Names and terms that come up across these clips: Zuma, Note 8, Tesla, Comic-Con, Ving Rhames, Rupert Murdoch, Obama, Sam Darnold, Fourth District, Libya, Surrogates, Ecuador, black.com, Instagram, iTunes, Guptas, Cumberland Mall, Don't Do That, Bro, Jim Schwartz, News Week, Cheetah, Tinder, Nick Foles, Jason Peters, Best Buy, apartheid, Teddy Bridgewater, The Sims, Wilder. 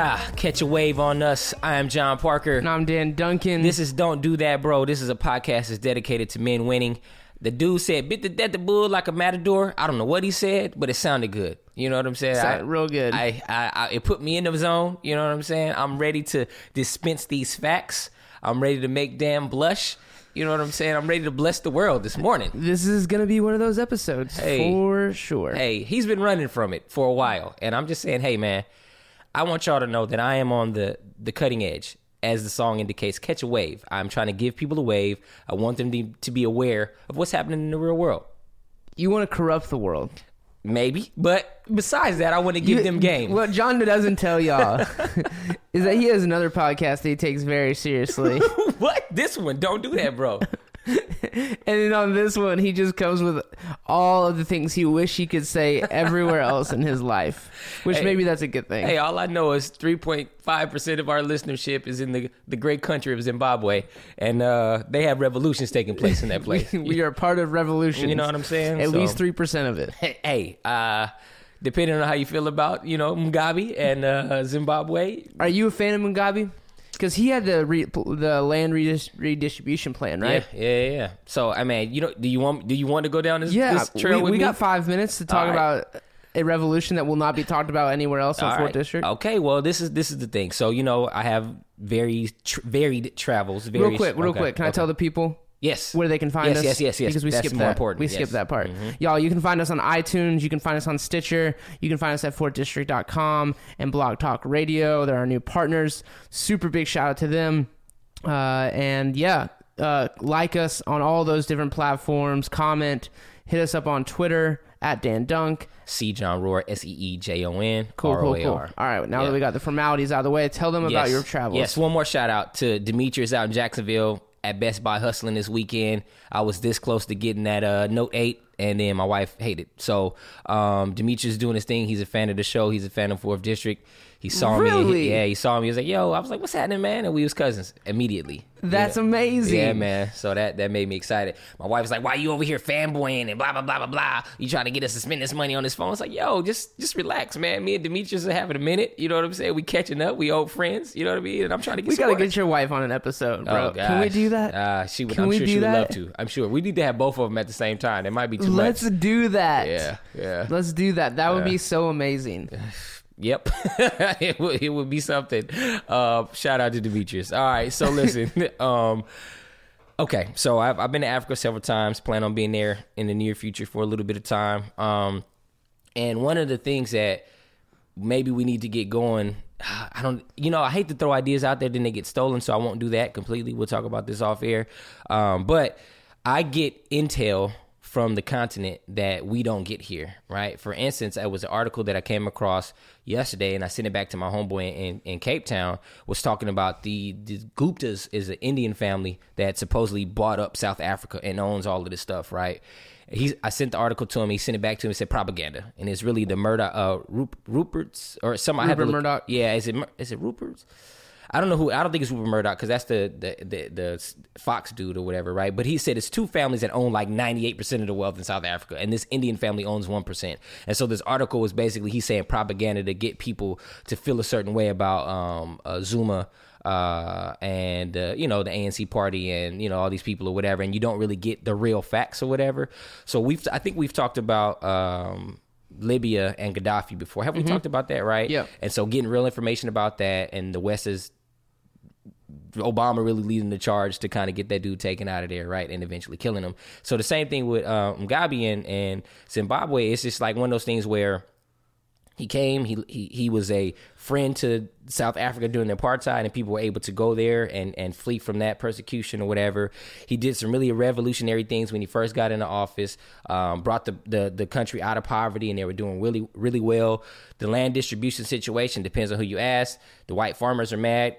Catch a wave on us. I am John Parker. And I'm Dan Duncan. This is Don't Do That, Bro. This is a podcast that's dedicated to men winning. The dude said, bit the death of bull like a matador. I don't know what he said, but it sounded good. You know what I'm saying? Real good. It put me in the zone. You know what I'm saying? I'm ready to dispense these facts. I'm ready to make Dan blush. You know what I'm saying? I'm ready to bless the world this morning. This is going to be one of those episodes, for sure. Hey, he's been running from it for a while. And I'm just saying, hey, man, I want y'all to know that I am on the cutting edge, as the song indicates. Catch a wave. I'm trying to give people a wave. I want them to be aware of what's happening in the real world. You want to corrupt the world. Maybe. But besides that, I want to give them game. What John doesn't tell y'all is that he has another podcast that he takes very seriously. What? This one? Don't do that, bro. And then on this one, he just comes with all of the things he wish he could say everywhere else in his life, which maybe that's a good thing. Hey, all I know is 3.5% of our listenership is in the great country of Zimbabwe, and they have revolutions taking place in that place. We are part of revolutions. You know what I'm saying? At least 3% of it. Hey, depending on how you feel about, Mugabe and Zimbabwe. Are you a fan of Mugabe? Because he had the land redistribution plan, right? Yeah. So I mean, do you want to go down this trail with me? We got 5 minutes to talk about a revolution that will not be talked about anywhere else in Fourth District. Okay, well this is the thing. So I have very varied travels. Real quick, can I tell the people? Yes. Where they can find us. Yes. Because we skipped that. We skipped that part. Mm-hmm. Y'all, you can find us on iTunes. You can find us on Stitcher. You can find us at fourthdistrict.com and Blog Talk Radio. They're our new partners. Super big shout out to them. Like us on all those different platforms. Comment. Hit us up on Twitter at Dan Dunk. C. John Roar, SEEJON. Cool. All right, now that we got the formalities out of the way, tell them about your travels. Yes, one more shout out to Demetrius out in Jacksonville. At Best Buy hustling this weekend. I was this close to getting that Note 8, and then my wife hated. So Demetrius is doing his thing. He's a fan of the show. He's a fan of Fourth District. He saw me. He saw me. He was like, yo, I was like, what's happening, man? And we was cousins immediately. That's amazing. Yeah, man. So that made me excited. My wife was like, why are you over here fanboying and blah, blah, blah, blah, blah? You trying to get us to spend this money on this phone? I was like, yo, just relax, man. Me and Demetrius are having a minute. You know what I'm saying? We catching up. We old friends. You know what I mean? And I'm trying to get some work. We got to get your wife on an episode, bro. Oh, can we do that? I'm sure she would love to. I'm sure. We need to have both of them at the same time. It might be too much. Let's do that. Yeah. Let's do that. That would be so amazing. Yep. it would be something. Shout out to Demetrius. All right, so listen. Okay, so I've been to Africa several times, plan on being there in the near future for a little bit of time. And one of the things that maybe we need to get going, I hate to throw ideas out there, then they get stolen, so I won't do that completely. We'll talk about this off air. But I get intel from the continent that we don't get here, right? For instance, it was an article that I came across yesterday, and I sent it back to my homeboy in Cape Town, was talking about the Guptas is an Indian family that supposedly bought up South Africa and owns all of this stuff, right? I sent the article to him. He sent it back to him and said propaganda, and it's really the Murdoch, Rupert's or some. Rupert Murdoch. Yeah, is it Rupert's? I don't know who. I don't think it's Rupert Murdoch because that's the Fox dude or whatever, right? But he said it's two families that own like 98% of the wealth in South Africa, and this Indian family owns 1%. And so this article was basically he's saying propaganda to get people to feel a certain way about Zuma and the ANC party and all these people or whatever, and you don't really get the real facts or whatever. So I think we've talked about Libya and Gaddafi before. Have we talked about that, right? Yeah. And so getting real information about that, and the West is. Obama really leading the charge to kind of get that dude taken out of there, right, and eventually killing him. So the same thing with Mugabe and Zimbabwe. It's just like one of those things where he came, he was a friend to South Africa during the apartheid, and people were able to go there and flee from that persecution or whatever. He did some really revolutionary things when he first got into office, brought the country out of poverty, and they were doing really, really well. The land distribution situation depends on who you ask. The white farmers are mad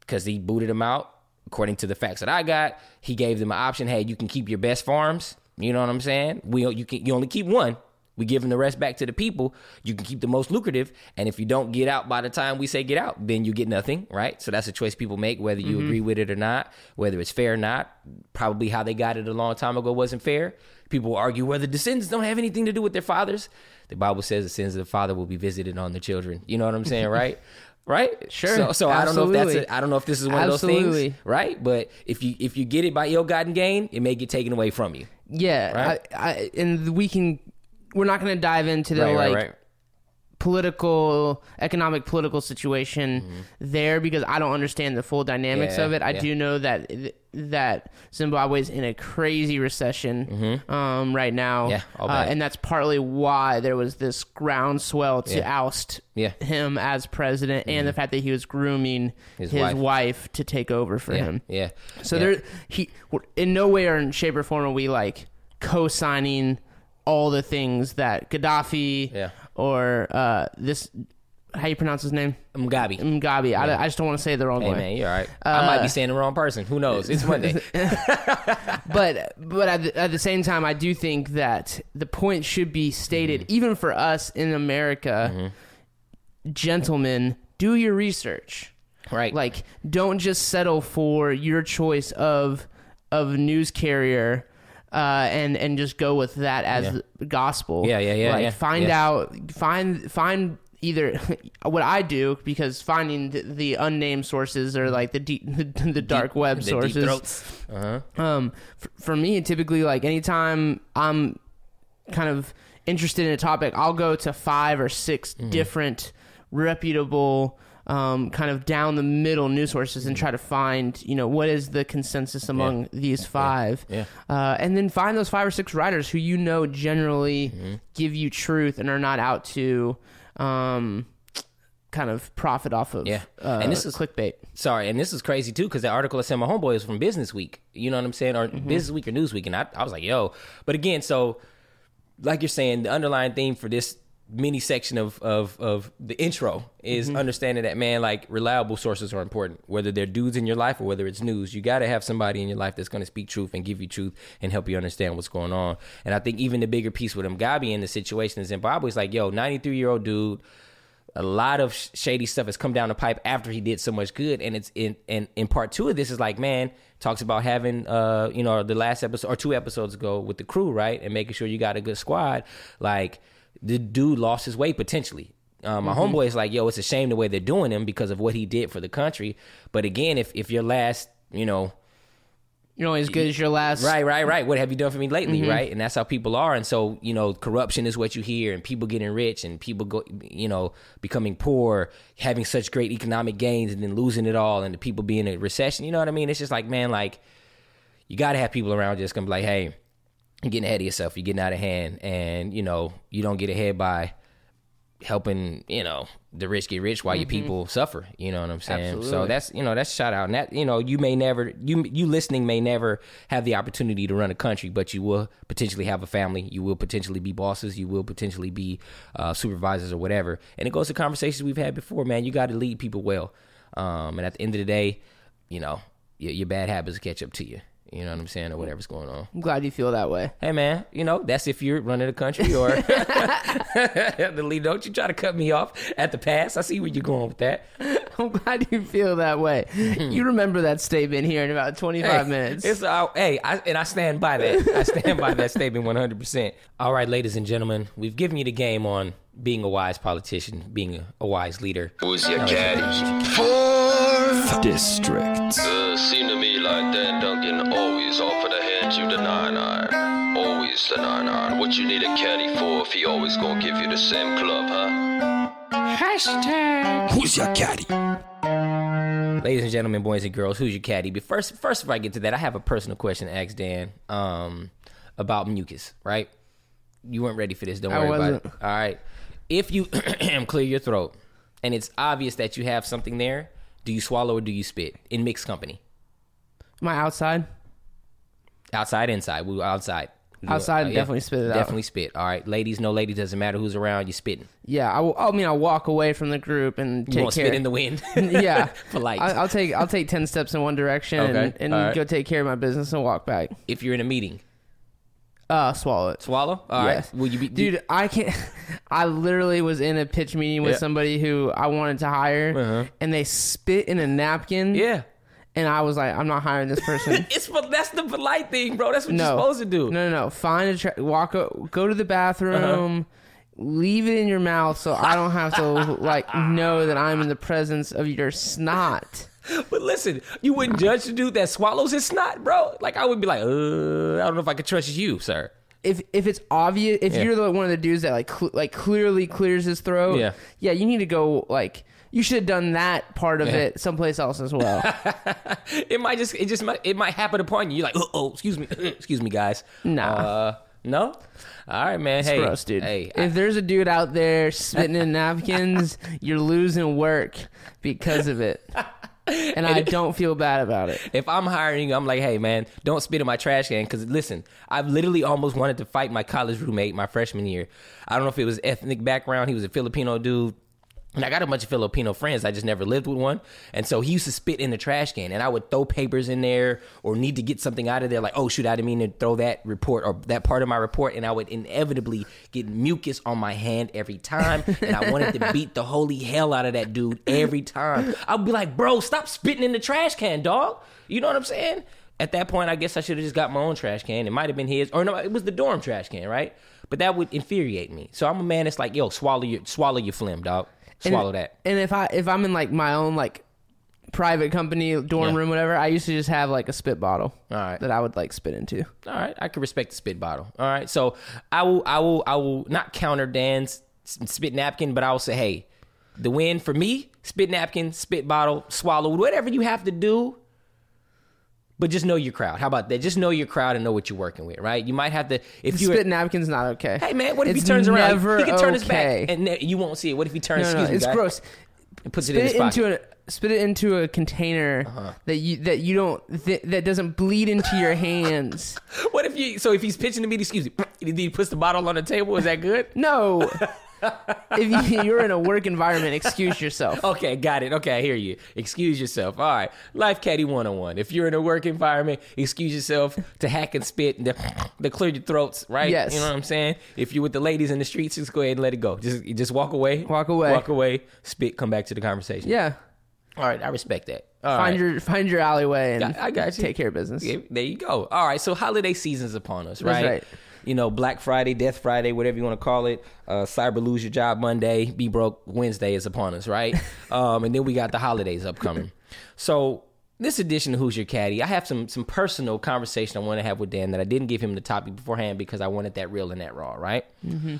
because he booted them out. According to the facts that I got, he gave them an option. Hey, you can keep your best farms. You know what I'm saying? You only keep one. We give them the rest back to the people. You can keep the most lucrative. And if you don't get out by the time we say get out, then you get nothing, right? So that's a choice people make, whether you agree with it or not, whether it's fair or not. Probably how they got it a long time ago wasn't fair. People argue whether descendants don't have anything to do with their fathers. The Bible says the sins of the father will be visited on the children. You know what I'm saying, right? Right? Sure. So I don't know if this is one of those things, right? But if you get it by ill-gotten gain, it may get taken away from you. Yeah. Right? We're not going to dive into the economic political situation there, because I don't understand the full dynamics of it. I do know that Zimbabwe is in a crazy recession right now, and that's partly why there was this groundswell to oust him as president, and the fact that he was grooming his wife to take over for him. Yeah. So in no way or in shape or form are we like co-signing all the things that Gaddafi or this, how you pronounce his name? Mugabe. Yeah. I just don't want to say the wrong way. Man, you're all right. I might be saying the wrong person. Who knows? It's Monday. But at the same time, I do think that the point should be stated, even for us in America, gentlemen, do your research. Right. Like, don't just settle for your choice of news carrier. And just go with that as gospel. Find either what I do, because finding the unnamed sources or like the dark web sources. For me, typically, like anytime I'm kind of interested in a topic, I'll go to 5 or 6 different reputable, kind of down the middle news sources and try to find, what is the consensus among these 5, and then find those 5 or 6 writers who generally give you truth and are not out to kind of profit off of and this is clickbait. Sorry, and this is crazy too, because the article I sent my homeboy is from Business Week. You know what I'm saying, or Business Week or News Week, and I was like, yo. But again, so like you're saying, the underlying theme for this mini section of the intro is understanding that, man, like reliable sources are important, whether they're dudes in your life or whether it's news. You got to have somebody in your life that's going to speak truth and give you truth and help you understand what's going on. And I think even the bigger piece with Mugabe in the situation in Zimbabwe is like, yo, 93-year-old dude, a lot of shady stuff has come down the pipe after he did so much good. And it's in part 2 of this is like, man, talks about having, the last episode or 2 episodes ago with the crew, right? And making sure you got a good squad. Like, the dude lost his way potentially. My homeboy is like, yo, it's a shame the way they're doing him because of what he did for the country. But again, if your last, you're only as good as your last. Right. What have you done for me lately, right? And that's how people are. And so, corruption is what you hear, and people getting rich and people go, becoming poor, having such great economic gains and then losing it all, and the people being in a recession. You know what I mean? It's just like, man, like you got to have people around just gonna be like, hey, you're getting ahead of yourself, you're getting out of hand, and, you don't get ahead by helping, the rich get rich while your people suffer, you know what I'm saying? Absolutely. So that's, that's shout out. And that, you may never, you listening may never have the opportunity to run a country, but you will potentially have a family, you will potentially be bosses, you will potentially be supervisors or whatever. And it goes to conversations we've had before, man, you got to lead people well. And at the end of the day, your bad habits catch up to you. You know what I'm saying? Or whatever's going on. I'm glad you feel that way. Hey, man, that's if you're running a country or the lead. Don't you try to cut me off at the pass. I see where you're going with that. I'm glad you feel that way. You remember that statement here in about 25 minutes. I stand by that. I stand by that statement 100%. All right, ladies and gentlemen, we've given you the game on being a wise politician, being a wise leader. Who's your caddy? Fourth District. Seem to me like Dan Duncan always offered a hand you the 9-iron. Always the 9-iron. What you need a caddy for if he always gonna give you the same club, huh? # Who's your caddy? Ladies and gentlemen, boys and girls, who's your caddy? But first, before I get to that, I have a personal question to ask Dan about mucus, right? You weren't ready for this. Don't worry about it. All right. If you clear your throat and it's obvious that you have something there, do you swallow or do you spit in mixed company? Am I outside? Outside, inside. We were outside. Outside, definitely spit it out. Definitely spit. All right. Ladies, no lady. Doesn't matter who's around. You're spitting. Yeah. I walk away from the group and take care. You won't spit in the wind? Yeah. Polite. I'll take 10 steps in one direction and go take care of my business and walk back. If you're in a meeting. Swallow it. Swallow? All yes. right. Will you be... Dude, I can't... I literally was in a pitch meeting with somebody who I wanted to hire, and they spit in a napkin. Yeah. And I was like, I'm not hiring this person. That's the polite thing, bro. That's what you're supposed to do. No. Find a... go to the bathroom... Leave it in your mouth so I don't have to like know that I'm in the presence of your snot. But listen, you wouldn't judge the dude that swallows his snot, bro. Like I would be like, I don't know if I could trust you, sir. If it's obvious, if you're one of the dudes that like clearly clears his throat, you need to go like. You should have done that part of it someplace else as well. It might happen upon you. You're like, oh, excuse me, guys. Nah. No? All right, man. It's gross, dude. Hey, if there's a dude out there spitting in napkins, you're losing work because of it. And I don't feel bad about it. If I'm hiring you, I'm like, hey, man, don't spit in my trash can. Because, listen, I've literally almost wanted to fight my college roommate my freshman year. I don't know if it was ethnic background. He was a Filipino dude. And I got a bunch of Filipino friends. I just never lived with one. And so he used to spit in the trash can. And I would throw papers in there or need to get something out of there. Like, oh, shoot, I didn't mean to throw that report or that part of my report. And I would inevitably get mucus on my hand every time. And I wanted to beat the holy hell out of that dude every time. I would be like, bro, stop spitting in the trash can, dog. You know what I'm saying? At that point, I guess I should have just got my own trash can. It might have been his. Or no, it was the dorm trash can, right? But that would infuriate me. So I'm a man that's like, yo, swallow your phlegm, dog. Swallow that. And if I'm in like my own like private company dorm room, whatever, I used to just have like a spit bottle. All right. That I would like spit into. All right, I can respect the spit bottle. All right, so I will not counter Dan's spit napkin, but I will say, hey, the win for me: spit napkin, spit bottle, swallow, whatever you have to do. But just know your crowd. How about that? Just know your crowd and know what you're working with, right? You might have to... Spit napkin's not okay. Hey, man, what if he turns around? He can turn his back and you won't see it. What if he turns... No, it's gross. Puts it in his pocket. Spit it into a container that doesn't bleed into your hands. What if you... So if he's pitching to me, excuse me, he puts the bottle on the table. Is that good? No. If you're in a work environment, excuse yourself. Okay, got it. Okay, I hear you. Excuse yourself. All right. Life Caddy 101. If you're in a work environment, excuse yourself to hack and spit and to clear your throats, right? Yes. You know what I'm saying? If you're with the ladies in the streets, just go ahead and let it go. Just walk away. Spit, come back to the conversation. Yeah. All right, I respect that. All find right. Find your alleyway and I got you. Take care of business. Yeah, there you go. All right, so holiday season's upon us, right? That's right. You know, Black Friday, Death Friday, whatever you want to call it. Cyber Lose Your Job Monday, Be Broke Wednesday is upon us, right? And then we got the holidays upcoming. So this edition of Who's Your Caddy, I have some personal conversation I want to have with Dan that I didn't give him the topic beforehand because I wanted that real and that raw, right? Mm-hmm.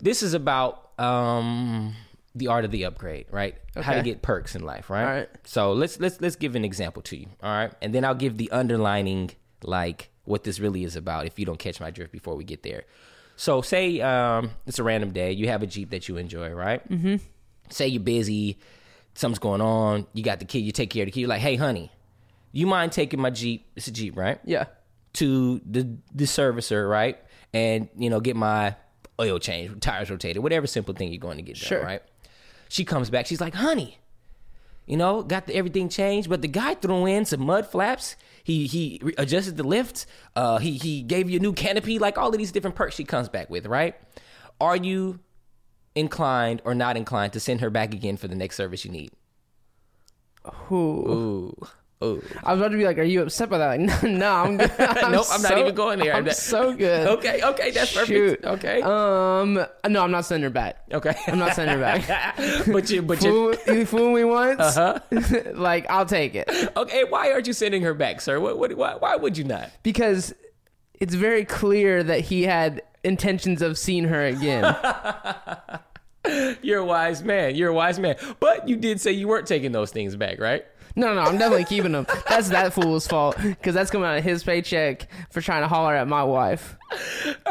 This is about the art of the upgrade, right? Okay. How to get perks in life, right? All right. So let's give an example to you, all right? And then I'll give the underlining, like, what this really is about if you don't catch my drift before we get there. So say it's a random day. You have a Jeep that you enjoy, right? Mm-hmm. Say you're busy. Something's going on. You got the kid. You take care of the kid. You're like, hey, honey, you mind taking my Jeep? It's a Jeep, right? Yeah. To the servicer, right? And, you know, get my oil changed, tires rotated, whatever simple thing you're going to get done, sure. Right? She comes back. She's like, honey, you know, got everything changed, but the guy threw in some mud flaps. He adjusted the lift. He gave you a new canopy, like all of these different perks she comes back with, right? Are you inclined or not inclined to send her back again for the next service you need? Ooh. I was about to be like, are you upset by that? Like, no, I'm good. Nope, I'm not even going there. I'm so good. Okay, that's perfect. Okay. No, I'm not sending her back. Okay. I'm not sending her back. You fool me once? Like, I'll take it. Okay, why aren't you sending her back, sir? Why would you not? Because it's very clear that he had intentions of seeing her again. You're a wise man. But you did say you weren't taking those things back, right? No, I'm definitely keeping them. That's that fool's fault, because that's coming out of his paycheck for trying to holler at my wife.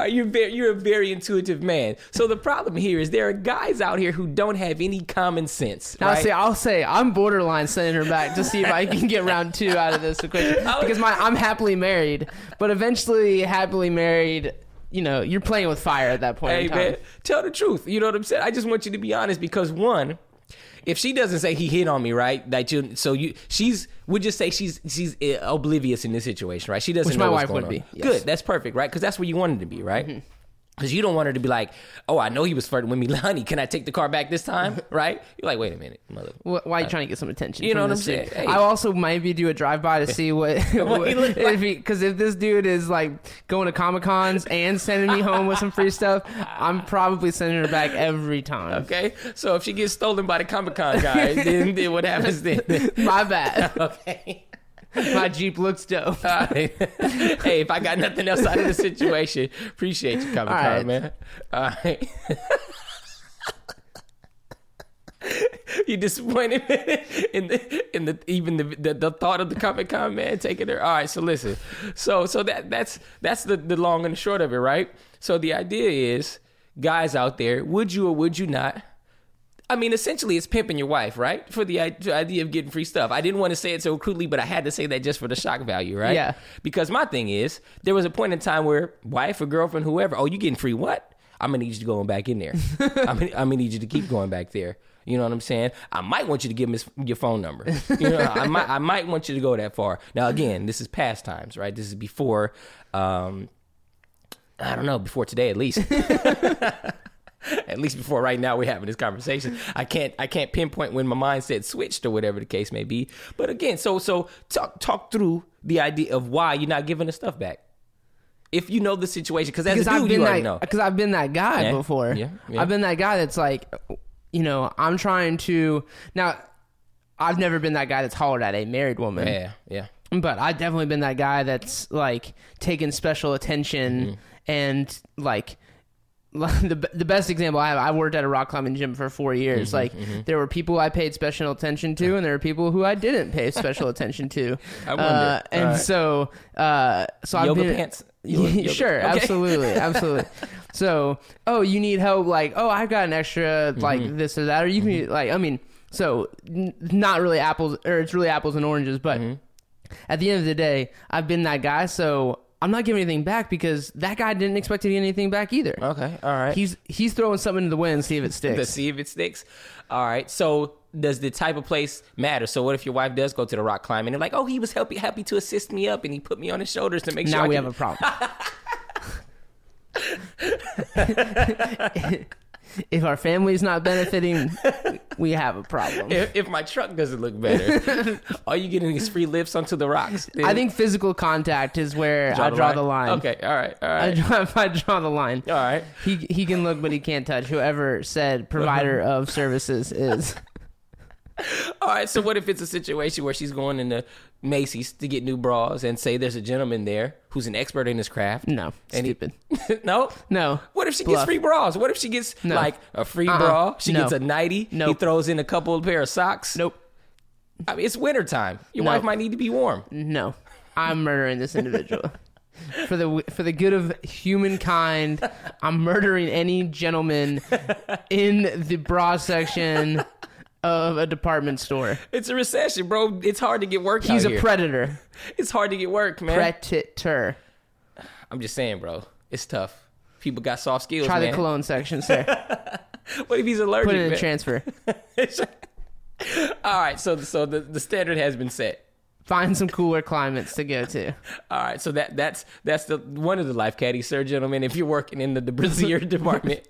You're a very intuitive man. So the problem here is there are guys out here who don't have any common sense. Now, right? See, I'll say I'm borderline sending her back to see if I can get round two out of this equation, because I'm happily married, but eventually happily married... You know, you're playing with fire at that point in time. Man, tell the truth. You know what I'm saying? I just want you to be honest because, one, If she doesn't say he hit on me, right? That you, so you, she's, we'll just say she's oblivious in this situation, right? She doesn't know what's going on. Which my wife would be. Yes. Good, that's perfect, right? Because that's where you wanted to be, right? Mm-hmm. Because you don't want her to be like, oh, I know he was flirting with me. Honey, can I take the car back this time? Right? You're like, wait a minute, mother. Why are you trying to get some attention? You know what I'm saying? Hey. I also maybe do a drive-by to see what... Because if this dude is like going to Comic-Cons and sending me home with some free stuff, I'm probably sending her back every time. Okay? So if she gets stolen by the Comic-Con guy, then what happens then? My bad. Okay. My Jeep looks dope. Right. Hey, if I got nothing else out of the situation, appreciate you coming, right, man. All right. You disappointed in the thought of the Comic-Con man taking her. All right, so listen. So that's the long and short of it, right? So the idea is, guys out there, would you or would you not? I mean, essentially, it's pimping your wife, right? For the idea of getting free stuff. I didn't want to say it so crudely, but I had to say that just for the shock value, right? Yeah. Because my thing is, there was a point in time where wife or girlfriend, whoever, oh, you getting free what? I'm going to need you to go back in there. I'm going to need you to keep going back there. You know what I'm saying? I might want you to give me your phone number. You know, I might want you to go that far. Now, again, this is past times, right? This is before, I don't know, before today at least. At least before right now we're having this conversation. I can't pinpoint when my mindset switched or whatever the case may be. But again, so talk through the idea of why you're not giving the stuff back. If you know the situation, because as a dude, you already know. Because I've been that guy before. Yeah. I've been that guy that's like, you know, I'm trying to... Now, I've never been that guy that's hollered at a married woman. Yeah. But I've definitely been that guy that's like taking special attention and like... The best example I have, I worked at a rock climbing gym for 4 years. There were people I paid special attention to, and there were people who I didn't pay special attention to. I wonder. So yoga pants. Yoga. Sure, okay. absolutely. So, oh, you need help? Like, oh, I've got an extra, like this or that, or you can like, I mean, so not really apples, or it's really apples and oranges. But at the end of the day, I've been that guy, so. I'm not giving anything back because that guy didn't expect to get anything back either. Okay, all right. He's throwing something into the wind, see if it sticks. All right, so does the type of place matter? So what if your wife does go to the rock climbing and they're like, oh, he was happy to assist me up and he put me on his shoulders to make sure. Now we have a problem. If our family's not benefiting, we have a problem. If my truck doesn't look better, all you getting is free lifts onto the rocks. Then... I think physical contact is where I draw the line. Okay, all right. I draw the line. All right. He can look, but he can't touch. Whoever said provider of services is. All right, so what if it's a situation where she's going into Macy's to get new bras and say there's a gentleman there who's an expert in his craft? No, stupid. No. What if she gets free bras? What if she gets like a free bra? She gets a nightie. He throws in a couple of pair of socks. Nope. I mean, it's wintertime. Your wife might need to be warm. No, I'm murdering this individual. For the good of humankind, I'm murdering any gentleman in the bra section of a department store. It's a recession, bro. It's hard to get work. He's out here. Predator. It's hard to get work, man. Predator. I'm just saying, bro. It's tough. People got soft skills. Try the cologne section, sir. What if he's allergic? Put in a transfer. All right. So the standard has been set. Find some cooler climates to go to. All right, so that's the one of the life caddies, sir, gentlemen. If you're working in the brassiere department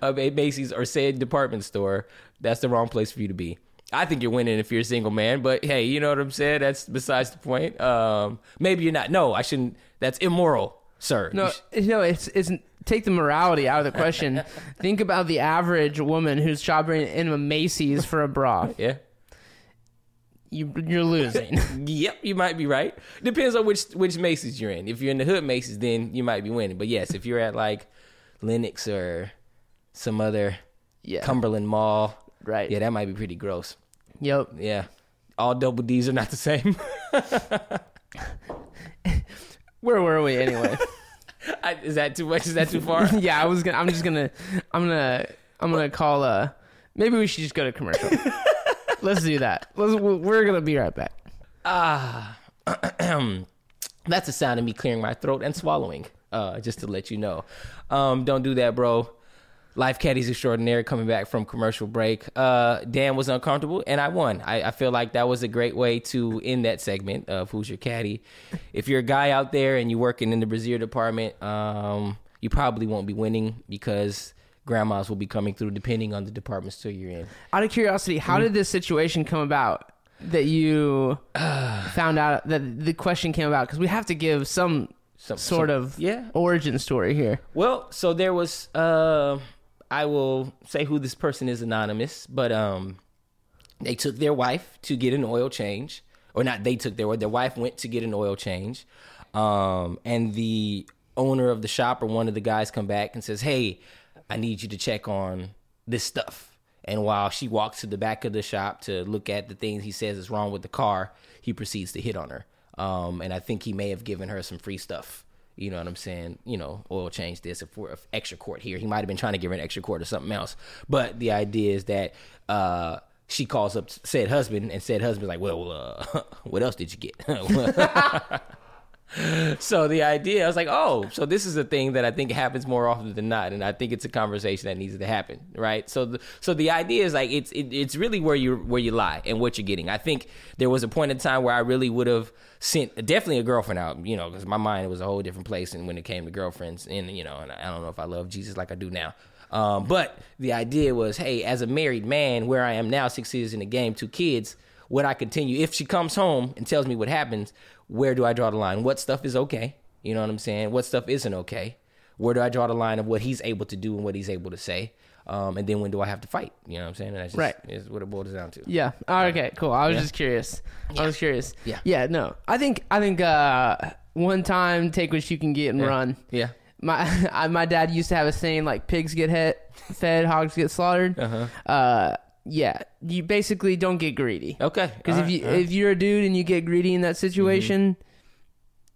of a Macy's or said department store, that's the wrong place for you to be. I think you're winning if you're a single man, but hey, you know what I'm saying? That's besides the point. Maybe you're not. No, I shouldn't. That's immoral, sir. No, it's take the morality out of the question. Think about the average woman who's shopping in a Macy's for a bra. Yeah. You're losing. Yep, you might be right. Depends on which Macy's you're in. If you're in the hood Macy's, then you might be winning. But yes, if you're at like Lenox or some other Cumberland Mall, right? Yeah, that might be pretty gross. Yep. Yeah, all double D's are not the same. Where were we anyway? Is that too much? Is that too far? Yeah, I'm gonna call. Maybe we should just go to commercial. Let's do that. We're going to be right back. That's the sound of me clearing my throat and swallowing, just to let you know. Don't do that, bro. Life Caddies Extraordinary, coming back from commercial break. Dan was uncomfortable, and I won. I feel like that was a great way to end that segment of Who's Your Caddy? If you're a guy out there and you're working in the brassiere department, you probably won't be winning because grandmas will be coming through depending on the department store you're in. Out of curiosity, how did this situation come about that you found out that the question came about? Because we have to give some sort of origin story here. Well, so there was... I will say who this person is anonymous, but they took their wife to get an oil change, or not they took their wife went to get an oil change, and the owner of the shop or one of the guys come back and says, hey, I need you to check on this stuff. And while she walks to the back of the shop to look at the things he says is wrong with the car, he proceeds to hit on her. And I think he may have given her some free stuff. You know what I'm saying? You know, oil change this for extra quart here. He might have been trying to give her an extra quart or something else. But the idea is that she calls up said husband, and said husband's like, well, what else did you get? So the idea, I was like, oh, so this is a thing that I think happens more often than not, and I think it's a conversation that needs to happen, right? So the idea is like it's really where you lie and what you're getting. I think there was a point in time where I really would have sent definitely a girlfriend out, you know, because my mind was a whole different place, and when it came to girlfriends, and you know, and I don't know if I love Jesus like I do now. But the idea was, hey, as a married man, where I am now, 6 years in the game, 2 kids, would I continue if she comes home and tells me what happens? Where do I draw the line? What stuff is okay? You know what I'm saying? What stuff isn't okay? Where do I draw the line of what he's able to do and what he's able to say? And then when do I have to fight? You know what I'm saying? And that's just right. Is what it boils down to. Yeah. Okay, cool. I was just curious. Yeah. I was curious. Yeah. Yeah, no. I think one time, take what you can get and run. Yeah. My dad used to have a saying like, pigs get fed, hogs get slaughtered. Uh-huh. Yeah, you basically don't get greedy. Okay. Because if you're a dude and you get greedy in that situation,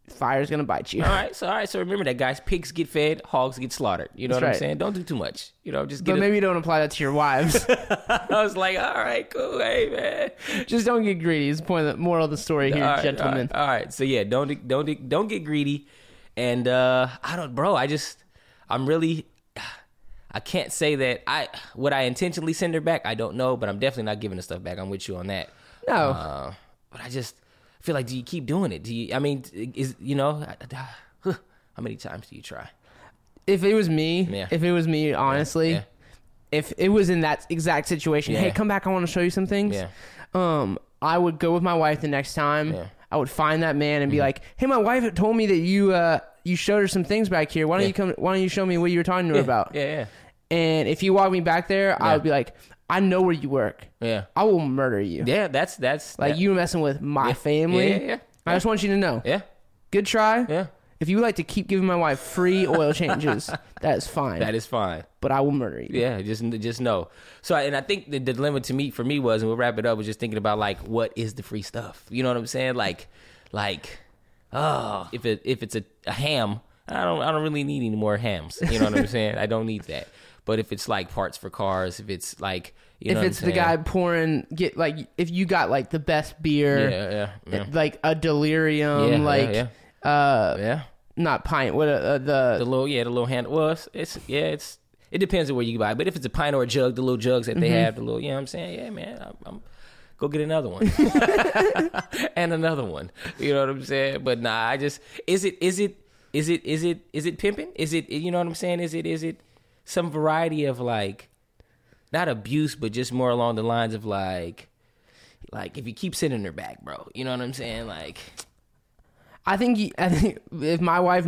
fire's going to bite you. All right, so remember that, guys. Pigs get fed, hogs get slaughtered. You know what I'm saying? Don't do too much. You know, just get maybe don't apply that to your wives. I was like, all right, cool, hey, man. Just don't get greedy is the point of the moral of the story here, all right, gentlemen. All right, so yeah, don't get greedy. And I can't say that would I intentionally send her back? I don't know, but I'm definitely not giving the stuff back. I'm with you on that. No. But I just feel like, do you keep doing it? How many times do you try? If it was me, honestly, if it was in that exact situation, hey, come back, I want to show you some things. Yeah. I would go with my wife the next time. Yeah. I would find that man and be like, hey, my wife told me that you showed her some things back here. Why don't you come? Why don't you show me what you were talking to her about? Yeah, yeah. And if you walk me back there, I would be like, I know where you work. Yeah. I will murder you. Yeah, that's like you messing with my family. Yeah. I just want you to know. Yeah. Good try. Yeah. If you would like to keep giving my wife free oil changes, that is fine. That is fine. But I will murder you. Yeah, just know. So, I think the dilemma for me was, and we'll wrap it up, was just thinking about like, what is the free stuff? You know what I'm saying? Like. Oh, if it's a ham, I don't really need any more hams. You know what I'm saying? I don't need that. But if it's like parts for cars, if it's like, guy pouring, get like, if you got like the best beer, like a delirium, not pint, what the little handle. Well, it depends on where you buy. But if it's a pint or a jug, the little jugs that they have, the little, you know what I'm saying? Yeah, man, I'm go get another one and another one. You know what I'm saying? But nah, I just, is it pimping? Is it, you know what I'm saying? Is it some variety of like, not abuse, but just more along the lines of like if you keep sending her back, bro, you know what I'm saying? Like, I think if my wife,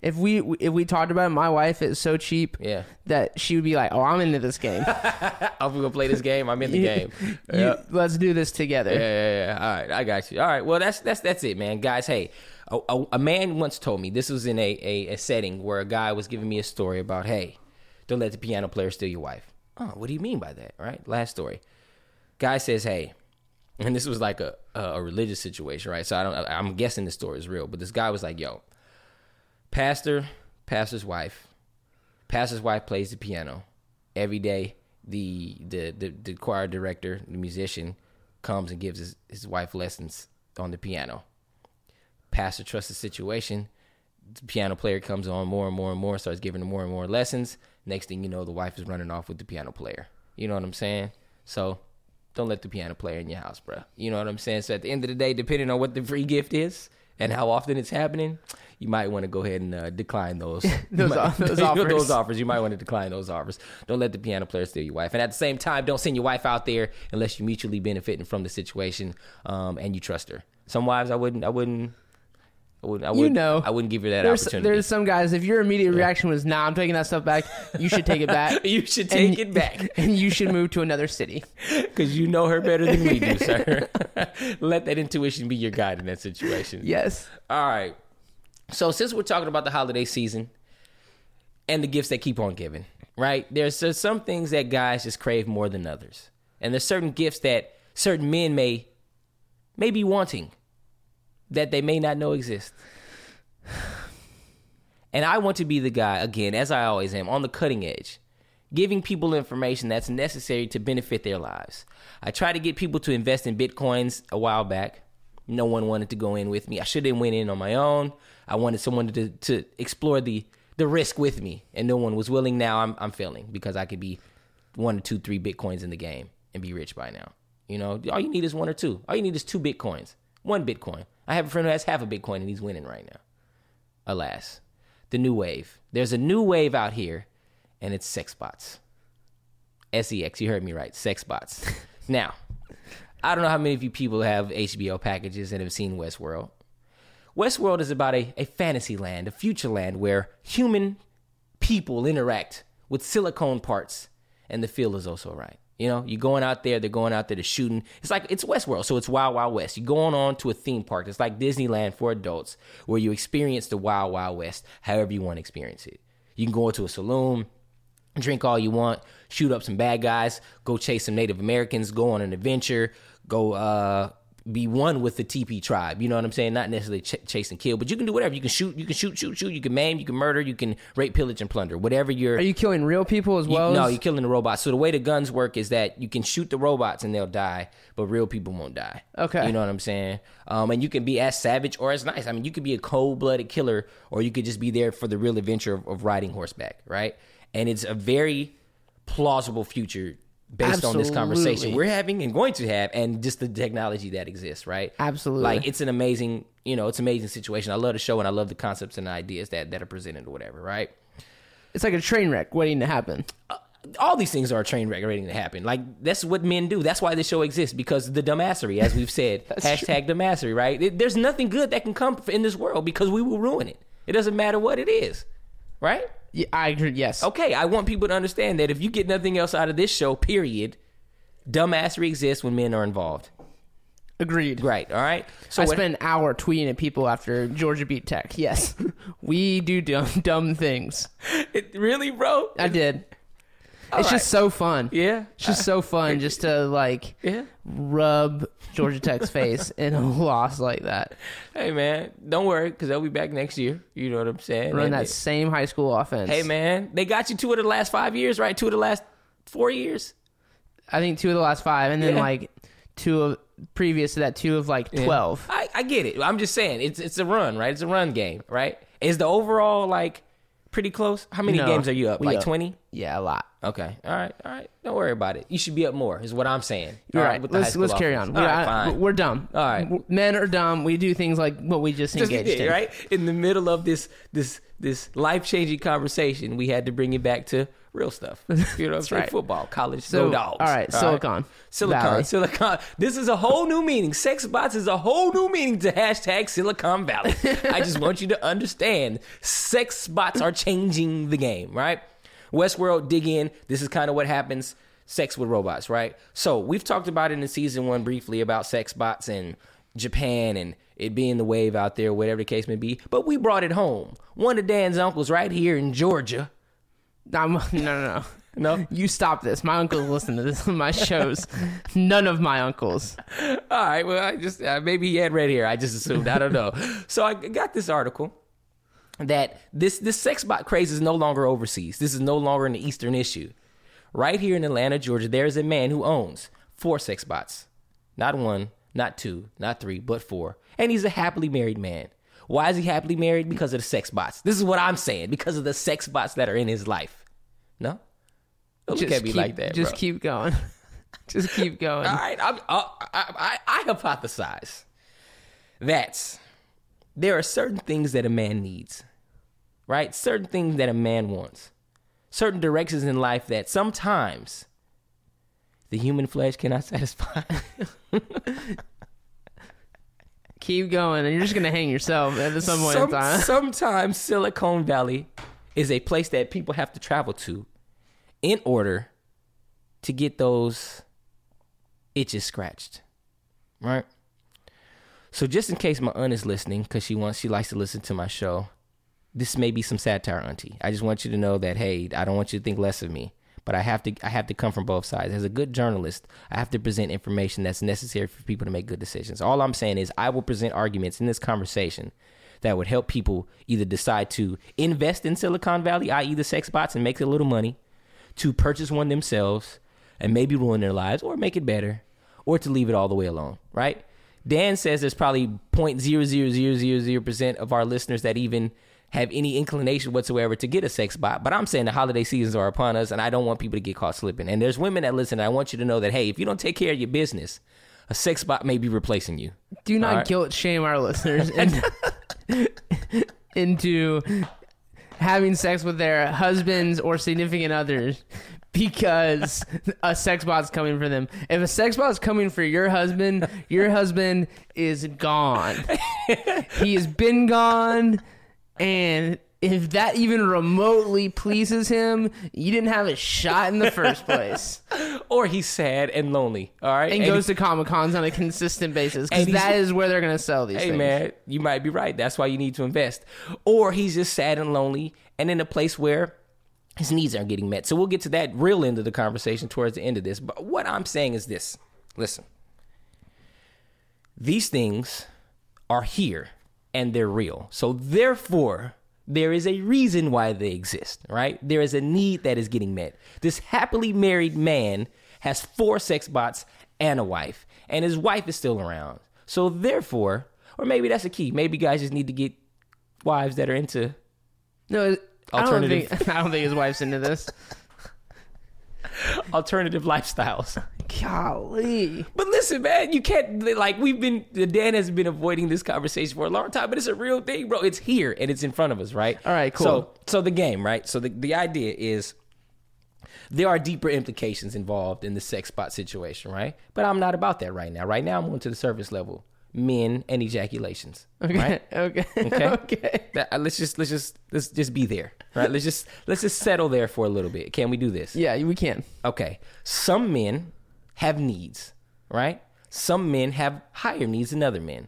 if we talked about it, my wife is so cheap that she would be like, oh, I'm into this game. I'm going to play this game. I'm in the game. Yep. Let's do this together. Yeah. All right. I got you. All right. Well, that's it, man. Guys, hey, a man once told me, this was in a setting where a guy was giving me a story about, hey, don't let the piano player steal your wife. Oh, what do you mean by that? All right. Last story. Guy says, hey. And this was like a religious situation, right? So I'm guessing the story is real, but this guy was like, yo, pastor's wife plays the piano every day. The choir director, the musician, comes and gives his wife lessons on the piano. Pastor trusts the situation. The piano player comes on more and more and more, starts giving her more and more lessons. Next thing you know, the wife is running off with the piano player. You know what I'm saying? So don't let the piano player in your house, bro. You know what I'm saying? So at the end of the day, depending on what the free gift is and how often it's happening, you might want to go ahead and decline those. those offers. Those offers. You might want to decline those offers. Don't let the piano player steal your wife. And at the same time, don't send your wife out there unless you're mutually benefiting from the situation and you trust her. Some wives, I wouldn't give her that opportunity. There's some guys, if your immediate reaction was, nah, I'm taking that stuff back, you should take it back. And you should move to another city. Because you know her better than we do, sir. Let that intuition be your guide in that situation. Yes. All right. So since we're talking about the holiday season and the gifts that keep on giving, right? There's some things that guys just crave more than others. And there's certain gifts that certain men may be wanting that they may not know exist. And I want to be the guy, again, as I always am, on the cutting edge, giving people information that's necessary to benefit their lives. I tried to get people to invest in Bitcoins a while back. No one wanted to go in with me. I should have went in on my own. I wanted someone to explore the risk with me, and no one was willing. Now I'm failing because I could be 1 or 2, 3 Bitcoins in the game and be rich by now. You know, all you need is 1 or 2. All you need is 2 Bitcoins, 1 Bitcoin. I have a friend who has half a Bitcoin and he's winning right now. Alas, the new wave. There's a new wave out here, and it's sex bots. SEX, you heard me right, sex bots. Now, I don't know how many of you people have HBO packages and have seen Westworld. Westworld is about a fantasy land, a future land where human people interact with silicone parts, and the feel is also right. You know, you're going out there, they're going out there to shooting. It's like, it's Westworld, so it's Wild Wild West. You're going on to a theme park. It's like Disneyland for adults where you experience the Wild Wild West however you want to experience it. You can go into a saloon, drink all you want, shoot up some bad guys, go chase some Native Americans, go on an adventure, go be one with the TP tribe. You know what I'm saying? Not necessarily chase and kill, but you can do whatever. You can shoot, shoot. You can maim, you can murder, you can rape, pillage, and plunder. Whatever you're... Are you killing real people as well? No, you're killing the robots. So the way the guns work is that you can shoot the robots and they'll die, but real people won't die. Okay. You know what I'm saying? And you can be as savage or as nice. I mean, you could be a cold-blooded killer, or you could just be there for the real adventure of riding horseback, right? And it's a very plausible future based on this conversation we're having and going to have, and just the technology that exists, right? Absolutely. Like, it's an amazing, you know, it's an amazing situation. I love the show, and I love the concepts and ideas that are presented or whatever, right? It's like a train wreck waiting to happen. All these things are a train wreck waiting to happen. Like, that's what men do. That's why this show exists, because the dumbassery, as we've said, hashtag true. Dumbassery, right? There's nothing good that can come in this world because we will ruin it. It doesn't matter what it is, right? Yeah, I agree, yes. Okay, I want people to understand that if you get nothing else out of this show, period, dumbassery exists when men are involved. Agreed. Right, all right? So I spent an hour tweeting at people after Georgia beat Tech. Yes, we do dumb things. It really, bro? I did. It's just so fun. Yeah. It's just so fun just to, like, rub Georgia Tech's face in a loss like that. Hey, man, don't worry, because they'll be back next year. You know what I'm saying? Run that same high school offense. Hey, man, they got you 2 of the last 5 years, right? 2 of the last 4 years? I think 2 of the last 5, and then, like, 2 of... Previous to that, 2 of, like, 12. I get it. I'm just saying, it's a run, right? It's a run game, right? Is the overall, like... Pretty close? How many games are you up? Like 20? Yeah, a lot. Okay. All right. Don't worry about it. You should be up more, is what I'm saying. All right. Let's carry on. We're dumb. All right. Men are dumb. We do things like what we just engaged in. Right? In the middle of this life-changing conversation, we had to bring it back to real stuff. You know what I'm saying? Right. Football, college, go dogs. All right. Silicon Valley. This is a whole new meaning. Sex bots is a whole new meaning to hashtag Silicon Valley. I just want you to understand, sex bots are changing the game, right? Westworld, dig in. This is kind of what happens. Sex with robots, right? So we've talked about it in season 1 briefly about sex bots and Japan and it being the wave out there, whatever the case may be. But we brought it home. One of Dan's uncles right here in Georgia. No. You stop this. My uncles listen to this on my shows. None of my uncles. All right. Well, I just maybe he had red hair. I just assumed. I don't know. So I got this article that this sex bot craze is no longer overseas. This is no longer an Eastern issue. Right here in Atlanta, Georgia, there is a man who owns 4 sex bots. Not 1. Not 2, not 3, but 4. And he's a happily married man. Why is he happily married? Because of the sex bots. This is what I'm saying. Because of the sex bots that are in his life. No? Don't look at me like that, just bro. Keep going. Just keep going. All right. I hypothesize that there are certain things that a man needs, right? Certain things that a man wants. Certain directions in life that sometimes the human flesh cannot satisfy. Keep going, and you're just going to hang yourself at some point in time. Sometimes Silicon Valley is a place that people have to travel to in order to get those itches scratched, right? So just in case my aunt is listening, because she likes to listen to my show, this may be some satire, auntie. I just want you to know that, hey, I don't want you to think less of me, but I have to come from both sides. As a good journalist, I have to present information that's necessary for people to make good decisions. All I'm saying is I will present arguments in this conversation that would help people either decide to invest in Silicon Valley, i.e. the sex bots, and make a little money, to purchase one themselves and maybe ruin their lives or make it better, or to leave it all the way alone, right? Dan says there's probably 0.00000% of our listeners that even have any inclination whatsoever to get a sex bot, but I'm saying the holiday seasons are upon us, and I don't want people to get caught slipping. And there's women that listen, and I want you to know that, hey, if you don't take care of your business, a sex bot may be replacing you. Do not guilt shame our listeners into having sex with their husbands or significant others because a sex bot's coming for them. If a sex bot's coming for your husband is gone. He has been gone, and if that even remotely pleases him, you didn't have a shot in the first place. Or he's sad and lonely, all right? And goes to Comic-Cons on a consistent basis, because that is where they're going to sell these things. Hey, man, you might be right. That's why you need to invest. Or he's just sad and lonely and in a place where his needs aren't getting met. So we'll get to that real end of the conversation towards the end of this. But what I'm saying is this. Listen. These things are here, and they're real. So therefore, there is a reason why they exist, right? There is a need that is getting met. This happily married man has 4 sex bots and a wife, and his wife is still around. So therefore, or maybe that's a key. Maybe guys just need to get wives that are into alternative. I don't think his wife's into this. Alternative lifestyles. Golly. But listen, man, you can't, like, Dan has been avoiding this conversation for a long time, but it's a real thing, bro. It's here, and it's in front of us, right? All right, cool. So the game, right? So the idea is there are deeper implications involved in the sex bot situation, right? But I'm not about that right now. Right now, I'm going to the surface level. Men and ejaculations. Okay. Right? Okay. Let's just be there. Right? Let's just settle there for a little bit. Can we do this? Yeah, we can. Okay. Some men have needs, right? Some men have higher needs than other men.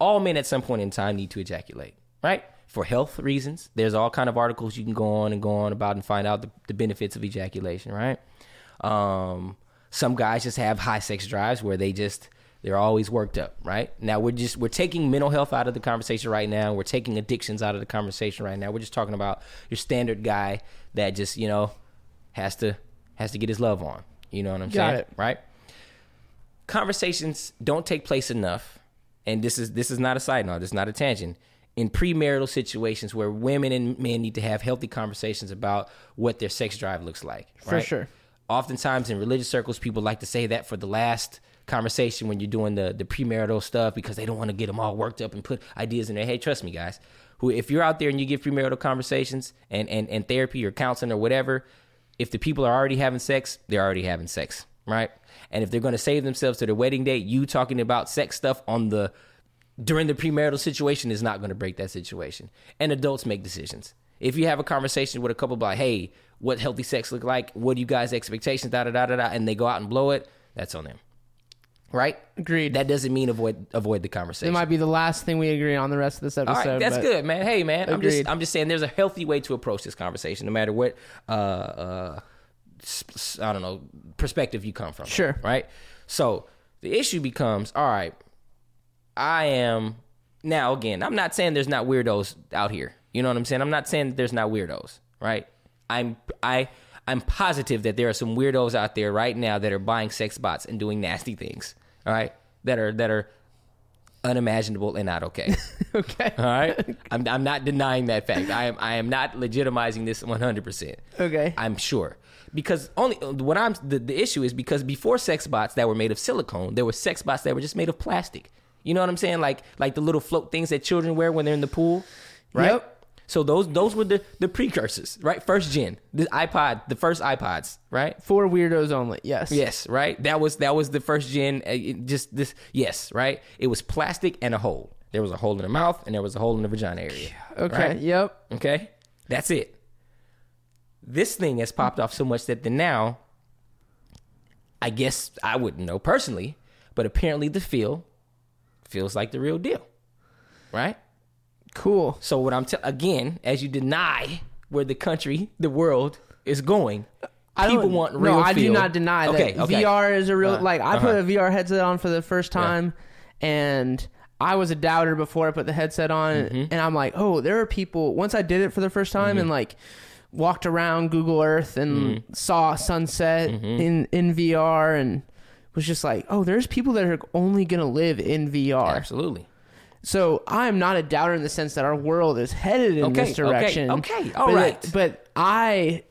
All men at some point in time need to ejaculate, right? For health reasons. There's all kind of articles you can go on about and find out the benefits of ejaculation, right? Some guys just have high sex drives where they're always worked up, right? Now we're taking mental health out of the conversation right now. We're taking addictions out of the conversation right now. We're just talking about your standard guy that just, has to get his love on. You know what I'm saying? Got it. Right? Conversations don't take place enough, and this is not a side note, this is not a tangent, in premarital situations where women and men need to have healthy conversations about what their sex drive looks like. Right? For sure. Oftentimes in religious circles, people like to say that for the last conversation when you're doing the premarital stuff, because they don't want to get them all worked up and put ideas in there. Hey, trust me, guys, who if you're out there and you give premarital conversations and therapy or counseling or whatever, if the people are already having sex, they're already having sex, right? And if they're going to save themselves to their wedding day, you talking about sex stuff during the premarital situation is not going to break that situation. And adults make decisions. If you have a conversation with a couple about, hey, what healthy sex look like? What do you guys' expectations, and they go out and blow it, that's on them. Right? Agreed. That doesn't mean avoid the conversation. It might be the last thing we agree on the rest of this episode. All right, that's good, man. Hey, man, I'm just saying there's a healthy way to approach this conversation, no matter what, I don't know, perspective you come from. Sure. Right? So the issue becomes, all right, now again, I'm not saying there's not weirdos out here. You know what I'm saying? I'm not saying that there's not weirdos, right? I'm positive that there are some weirdos out there right now that are buying sex bots and doing nasty things, all right? That are unimaginable and not okay. Okay. All right. I'm not denying that fact. I am not legitimizing this 100%. Okay. I'm sure. Because only what I'm the issue is because before sex bots that were made of silicone, there were sex bots that were just made of plastic. You know what I'm saying? Like the little float things that children wear when they're in the pool, right? Yep. So those were the precursors, right? First gen, the first iPods, right? For weirdos only. Yes. Yes, right? That was the first gen. Yes, right? It was plastic and a hole. There was a hole in the mouth and there was a hole in the vagina area. Okay. Right? Yep. Okay. That's it. This thing has popped off so much that now, I guess I wouldn't know personally, but apparently the feel feels like the real deal, right? Cool. So what I'm again, as you deny where the country, the world is going, people want real. No, I feel. Do not deny that. Okay. VR is a real. I put a VR headset on for the first time, and I was a doubter before I put the headset on, and I'm like, oh, there are people. Once I did it for the first time, and like walked around Google Earth and saw sunset in VR and. Was just like, oh, there's people that are only going to live in VR. Absolutely. So I'm not a doubter in the sense that our world is headed in this direction. Okay, all right. But I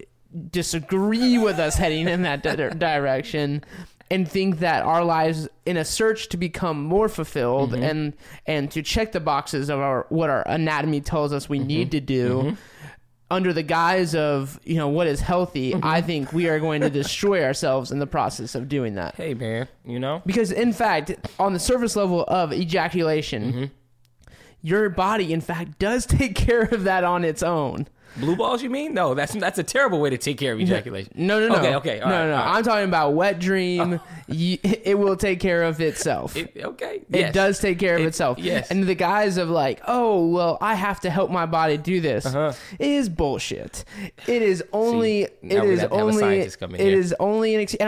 disagree with us heading in that direction and think that our lives in a search to become more fulfilled and to check the boxes of what our anatomy tells us we need to do under the guise of, you know, what is healthy, I think we are going to destroy ourselves in the process of doing that. Hey, man, you know? Because, in fact, on the surface level of ejaculation, your body, in fact, does take care of that on its own. Blue balls, you mean? No, that's a terrible way to take care of ejaculation. No. Okay. All right. I'm talking about wet dream. It will take care of itself. It does take care of itself. Yes. And the guise of like, oh, well, I have to help my body do this is bullshit. It is only. I'm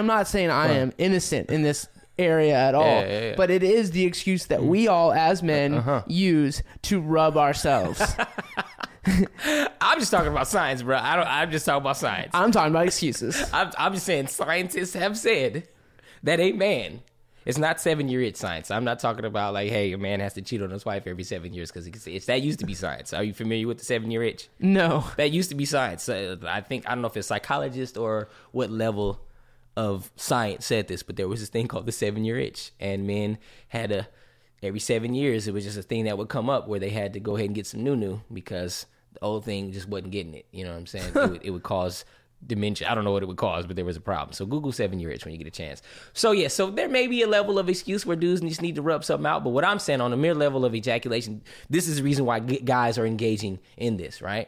not saying I am innocent in this area at all, but it is the excuse that we all as men use to rub ourselves. I'm just talking about science, bro. I'm just talking about science. I'm talking about excuses. I'm just saying scientists have said that a man, it's not 7-year itch science. I'm not talking about like, hey, a man has to cheat on his wife every 7 years because it's that used to be science. Are you familiar with the 7-year itch? No, that used to be science. I don't know if it's psychologist or what level of science said this, but there was this thing called the 7-year itch, and men had every 7 years it was just a thing that would come up where they had to go ahead and get some new because the old thing just wasn't getting it. You know what I'm saying? It would cause dementia. I don't know what it would cause, but there was a problem. So Google 7-year itch when you get a chance. So yeah, so there may be a level of excuse where dudes just need to rub something out. But what I'm saying on a mere level of ejaculation, this is the reason why guys are engaging in this, right?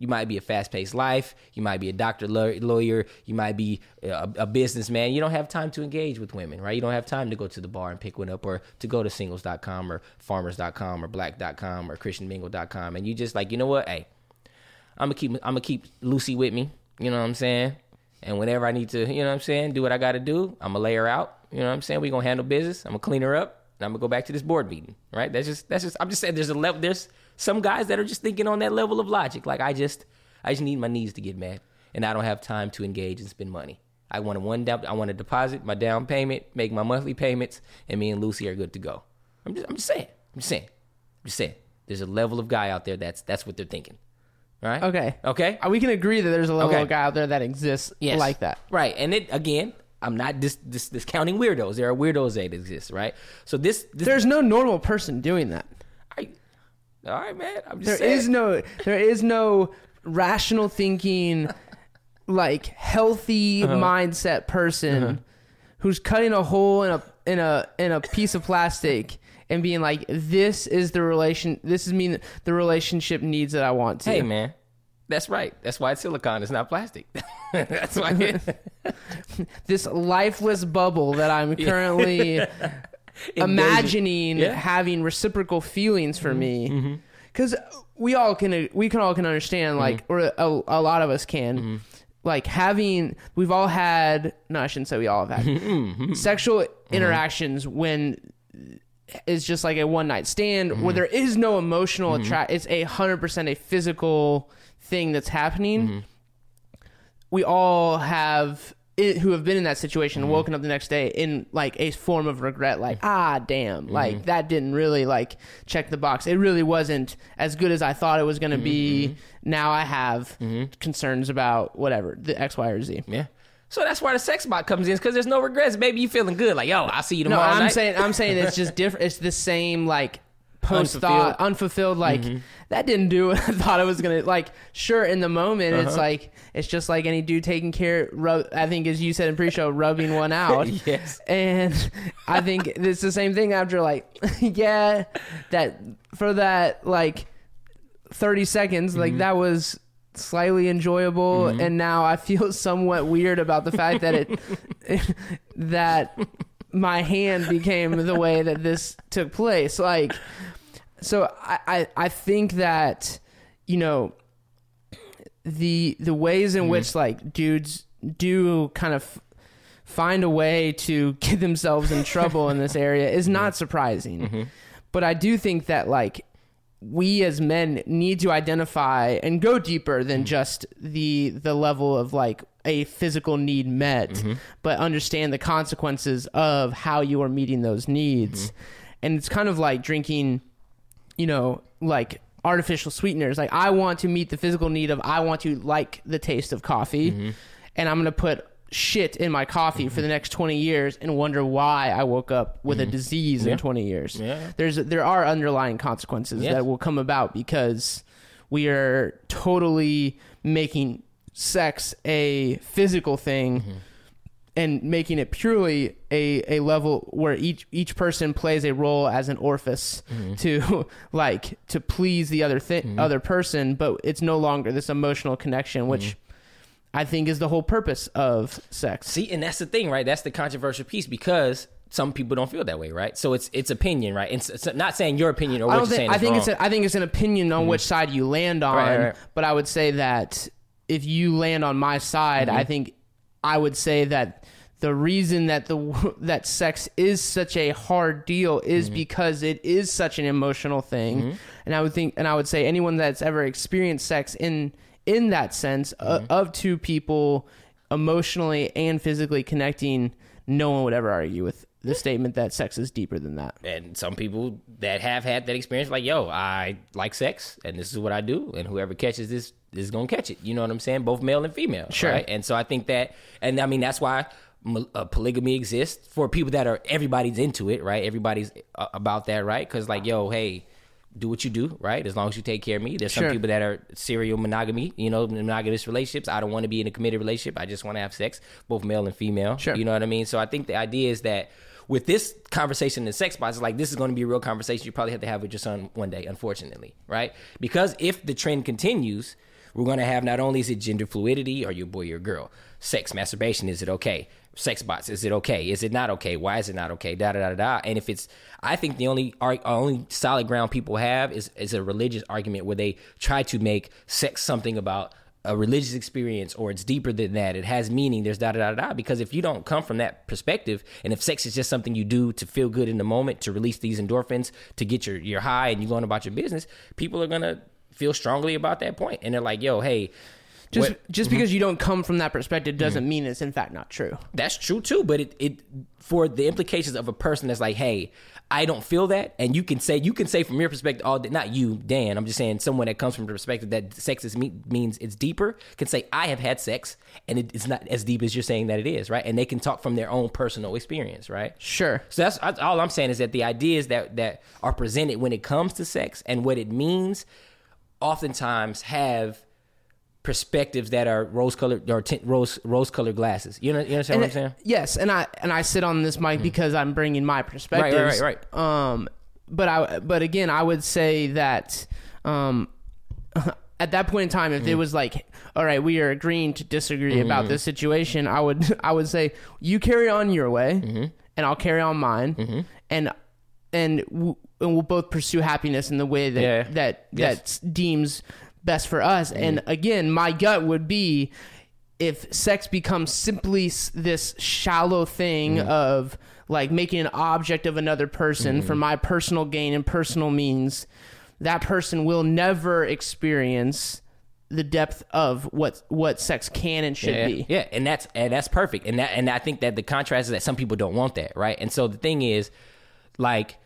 You might be a fast-paced life. You might be a doctor, lawyer. You might be a businessman. You don't have time to engage with women, right? You don't have time to go to the bar and pick one up or to go to singles.com or farmers.com or black.com or christianmingle.com. And you just like, you know what? Hey, I'm going to keep Lucy with me. You know what I'm saying? And whenever I need to, you know what I'm saying, do what I got to do, I'm going to lay her out. You know what I'm saying? We're going to handle business. I'm going to clean her up. And I'm going to go back to this board meeting, right? That's just. I'm just saying there's a level. There's some guys that are just thinking on that level of logic. Like, I just need my needs to get met, and I don't have time to engage and spend money. I want to deposit my down payment, make my monthly payments, and me and Lucy are good to go. I'm just saying. There's a level of guy out there that's what they're thinking, right? Okay. We can agree that there's a level of guy out there that exists like that, right? And it again. I'm not discounting weirdos. There are weirdos that exist, right? So this there's no normal person doing that. All right, man. I'm just saying. There is no rational thinking, like healthy mindset person who's cutting a hole in a piece of plastic and being like, this is the relationship needs that I want to. Hey, man. That's right. That's why it's silicone. It's not plastic. That's why this lifeless bubble that I'm currently imagining having reciprocal feelings for me, because we all can understand, like, or a lot of us can, like having. We've all had. No, I shouldn't say we all have had sexual interactions when. Is just like a one night stand where there is no emotional attraction. It's 100% a physical thing that's happening. We all have who have been in that situation and woken up the next day in like a form of regret, like, ah, damn, like that didn't really like check the box. It really wasn't as good as I thought it was going to be. Now I have concerns about whatever, the X, Y, or Z. Yeah. So that's why the sex bot comes in, because there's no regrets. Baby, you feeling good. Like, yo, I'll see you tomorrow night. I'm saying it's just different. It's the same, like, post-thought, unfulfilled, like, that didn't do what I thought I was going to, like, sure, in the moment, it's like, it's just like any dude taking care, I think, as you said in pre-show, rubbing one out. Yes. And I think it's the same thing after, like, yeah, that, for that, like, 30 seconds, like, that was slightly enjoyable, and now I feel somewhat weird about the fact that it that my hand became the way that this took place. Like, so I think that, you know, the ways in which like dudes do kind of find a way to get themselves in trouble in this area is not surprising, but I do think that like we as men need to identify and go deeper than just the level of like a physical need met, but understand the consequences of how you are meeting those needs. And it's kind of like drinking, you know, like artificial sweeteners. Like I want to meet the physical need of, I want to like the taste of coffee, and I'm going to put shit in my coffee for the next 20 years and wonder why I woke up with a disease in 20 years. Yeah. There are underlying consequences that will come about because we are totally making sex a physical thing and making it purely a level where each person plays a role as an orifice to like to please the other person, but it's no longer this emotional connection, which I think is the whole purpose of sex. See, and that's the thing, right? That's the controversial piece, because some people don't feel that way, right? So it's opinion, right? It's not saying your opinion or what you're saying is wrong. I think it's an opinion on which side you land on, right. But I would say that if you land on my side, I think I would say that the reason that that sex is such a hard deal is because it is such an emotional thing. And I would say anyone that's ever experienced sex in that sense of two people emotionally and physically connecting, no one would ever argue with the statement that sex is deeper than that. And some people that have had that experience, like, yo, I like sex and this is what I do, and whoever catches this is going to catch it. You know what I'm saying? Both male and female. Sure. Right? And so I think that, and I mean, that's why polygamy exists for people that are, everybody's into it, right? Everybody's about that, right? Because like, yo, hey, do what you do, right? As long as you take care of me. There's some people that are serial monogamy, you know, monogamous relationships. I don't want to be in a committed relationship. I just want to have sex, both male and female. Sure. You know what I mean? So I think the idea is that with this conversation in sex bots, like, this is going to be a real conversation you probably have to have with your son one day, unfortunately, right? Because if the trend continues, we're going to have, not only is it gender fluidity, are you a boy or a girl? Sex, masturbation, is it okay? Sex bots, is it okay? Is it not okay? Why is it not okay? Da da da da. And if it's, I think the only solid ground people have is a religious argument where they try to make sex something about a religious experience, or it's deeper than that. It has meaning. There's da da da da. Because if you don't come from that perspective, and if sex is just something you do to feel good in the moment, to release these endorphins, to get your high, and you're going about your business, people are gonna feel strongly about that point, and they're like, yo, hey. Just because you don't come from that perspective doesn't mean it's in fact not true. That's true too, but it for the implications of a person that's like, hey, I don't feel that, and you can say from your perspective, all that, not you, Dan, I'm just saying someone that comes from the perspective that sex is means it's deeper, can say, I have had sex, and it's not as deep as you're saying that it is, right? And they can talk from their own personal experience, right? Sure. So that's all I'm saying, is that the ideas that are presented when it comes to sex and what it means oftentimes have perspectives that are rose-colored or rose-colored glasses. You understand what I'm saying? Yes, and I sit on this mic because I'm bringing my perspectives. Right. But again, I would say that at that point in time, if it was like, all right, we are agreeing to disagree about this situation, I would say you carry on your way, and I'll carry on mine, and we'll both pursue happiness in the way that that deems best for us. And again, my gut would be, if sex becomes simply this shallow thing of like making an object of another person for my personal gain and personal means, that person will never experience the depth of what sex can and should be. Yeah, and that's perfect. And I think that the contrast is that some people don't want that, right? And so the thing is, like,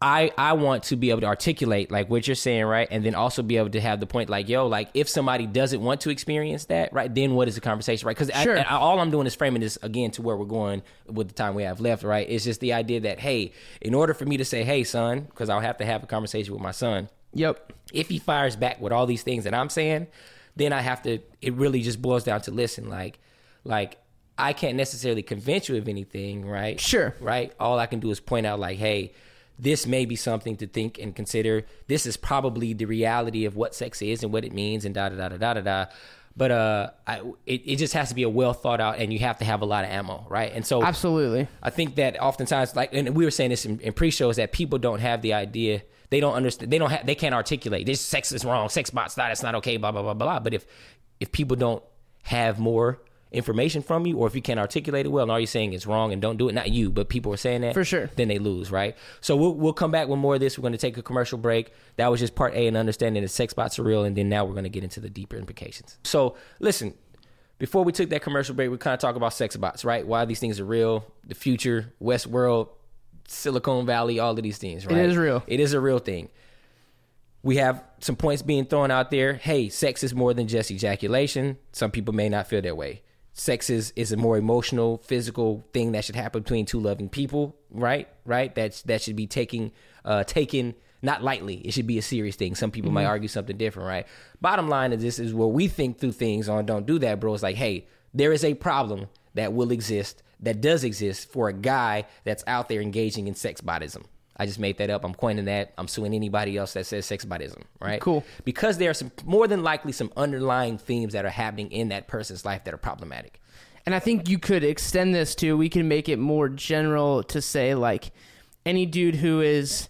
I want to be able to articulate, like, what you're saying, right? And then also be able to have the point, like, yo, like, if somebody doesn't want to experience that, right, then what is the conversation, right? Because sure. All I'm doing is framing this, again, to where we're going with the time we have left, right? It's just the idea that, hey, in order for me to say, hey, son, because I'll have to have a conversation with my son. Yep. If he fires back with all these things that I'm saying, then I have to, it really just boils down to, listen, like, I can't necessarily convince you of anything, right? Sure. Right? All I can do is point out, like, hey, this may be something to think and consider. This is probably the reality of what sex is and what it means and da-da-da-da-da-da. But it just has to be a well thought out, and you have to have a lot of ammo, right? And so absolutely. I think that oftentimes, like, and we were saying this in pre-show, is that people don't have the idea. They don't understand. They can't articulate. This sex is wrong. Sex bots, that it's not okay, blah, blah, blah, blah. But if people don't have more information from you, or if you can't articulate it well, and all you're saying is wrong and don't do it, not you, but people are saying that, for sure, then they lose, right? So we'll come back with more of this. We're going to take a commercial break. That was just part A in understanding that sex bots are real, and then now we're going to get into the deeper implications. So listen, before we took that commercial break, we kind of talk about sex bots, right? Why these things are real, the future, Westworld, Silicon Valley, all of these things, right? It is real. It is a real thing. We have some points being thrown out there. Hey, sex is more than just ejaculation. Some people may not feel that way. Sex is a more emotional, physical thing that should happen between two loving people, right? Right? That should be taken not lightly. It should be a serious thing. Some people might argue something different, right? Bottom line is, this is where we think through things on Don't Do That, Bro. It's like, hey, there is a problem that will exist, that does exist, for a guy that's out there engaging in sex botism. I just made that up. I'm coining that. I'm suing anybody else that says sex botism, right? Cool. Because there are some, more than likely, some underlying themes that are happening in that person's life that are problematic. And I think you could extend this to, we can make it more general to say, like, any dude who is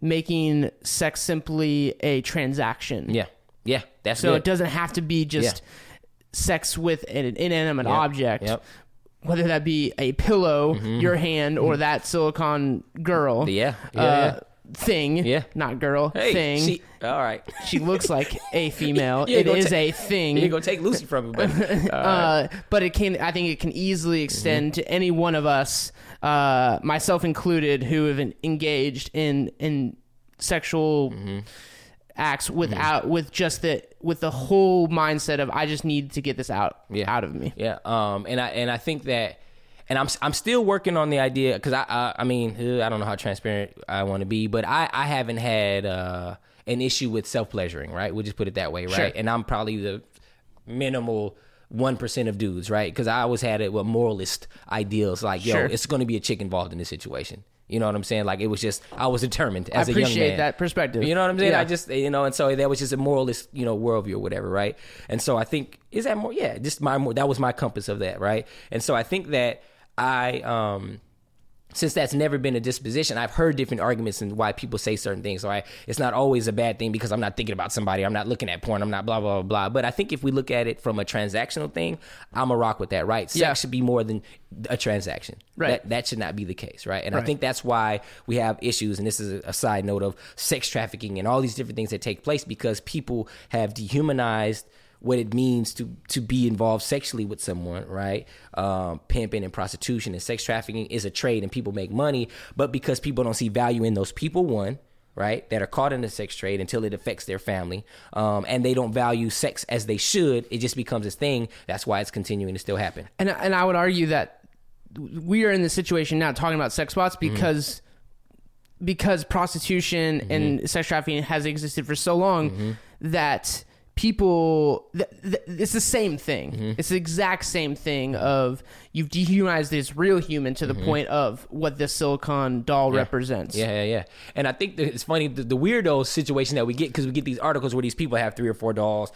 making sex simply a transaction. Yeah. Yeah. That's so good. It doesn't have to be just sex with an inanimate object. Yep. Whether that be a pillow, your hand, or that silicone girl thing. Yeah. Not girl, hey, thing. All right. She looks like a female. It is a thing. You're going to take Lucy from me, but... but it can. I think it can easily extend to any one of us, myself included, who have engaged in sexual... acts without with just the whole mindset of, I just need to get this out of me. Yeah. And I think that, and I'm still working on the idea, because I mean, I don't know how transparent I want to be, but I haven't had an issue with self pleasuring, right? We'll just put it that way, right? Sure. And I'm probably the minimal 1% of dudes, right? Because I always had it with moralist ideals, like, yo, it's going to be a chick involved in this situation. You know what I'm saying? Like, it was just, I was determined as a young man. I appreciate that perspective. You know what I'm saying? Yeah. I just, you know, and so that was just a moralist, you know, worldview or whatever, right? And so I think, is that more? Yeah, just that was my compass of that, right? And so I think that I, since that's never been a disposition, I've heard different arguments and why people say certain things, right? It's not always a bad thing, because I'm not thinking about somebody, I'm not looking at porn, I'm not blah, blah, blah, blah. But I think if we look at it from a transactional thing, I'm a rock with that, right? Sex should be more than a transaction. Right. That should not be the case, right? And I think that's why we have issues, and this is a side note, of sex trafficking and all these different things that take place, because people have dehumanized what it means to be involved sexually with someone, right? Pimping and prostitution and sex trafficking is a trade, and people make money, but because people don't see value in those people, one, right, that are caught in the sex trade until it affects their family, and they don't value sex as they should, it just becomes this thing. That's why it's continuing to still happen. And I would argue that we are in this situation now talking about sex bots because prostitution and sex trafficking has existed for so long that... people, it's the same thing. It's the exact same thing of, you've dehumanized this real human to the point of what this silicone doll represents. Yeah. And I think that it's funny, the weirdo situation that we get, because we get these articles where these people have 3 or 4 dolls,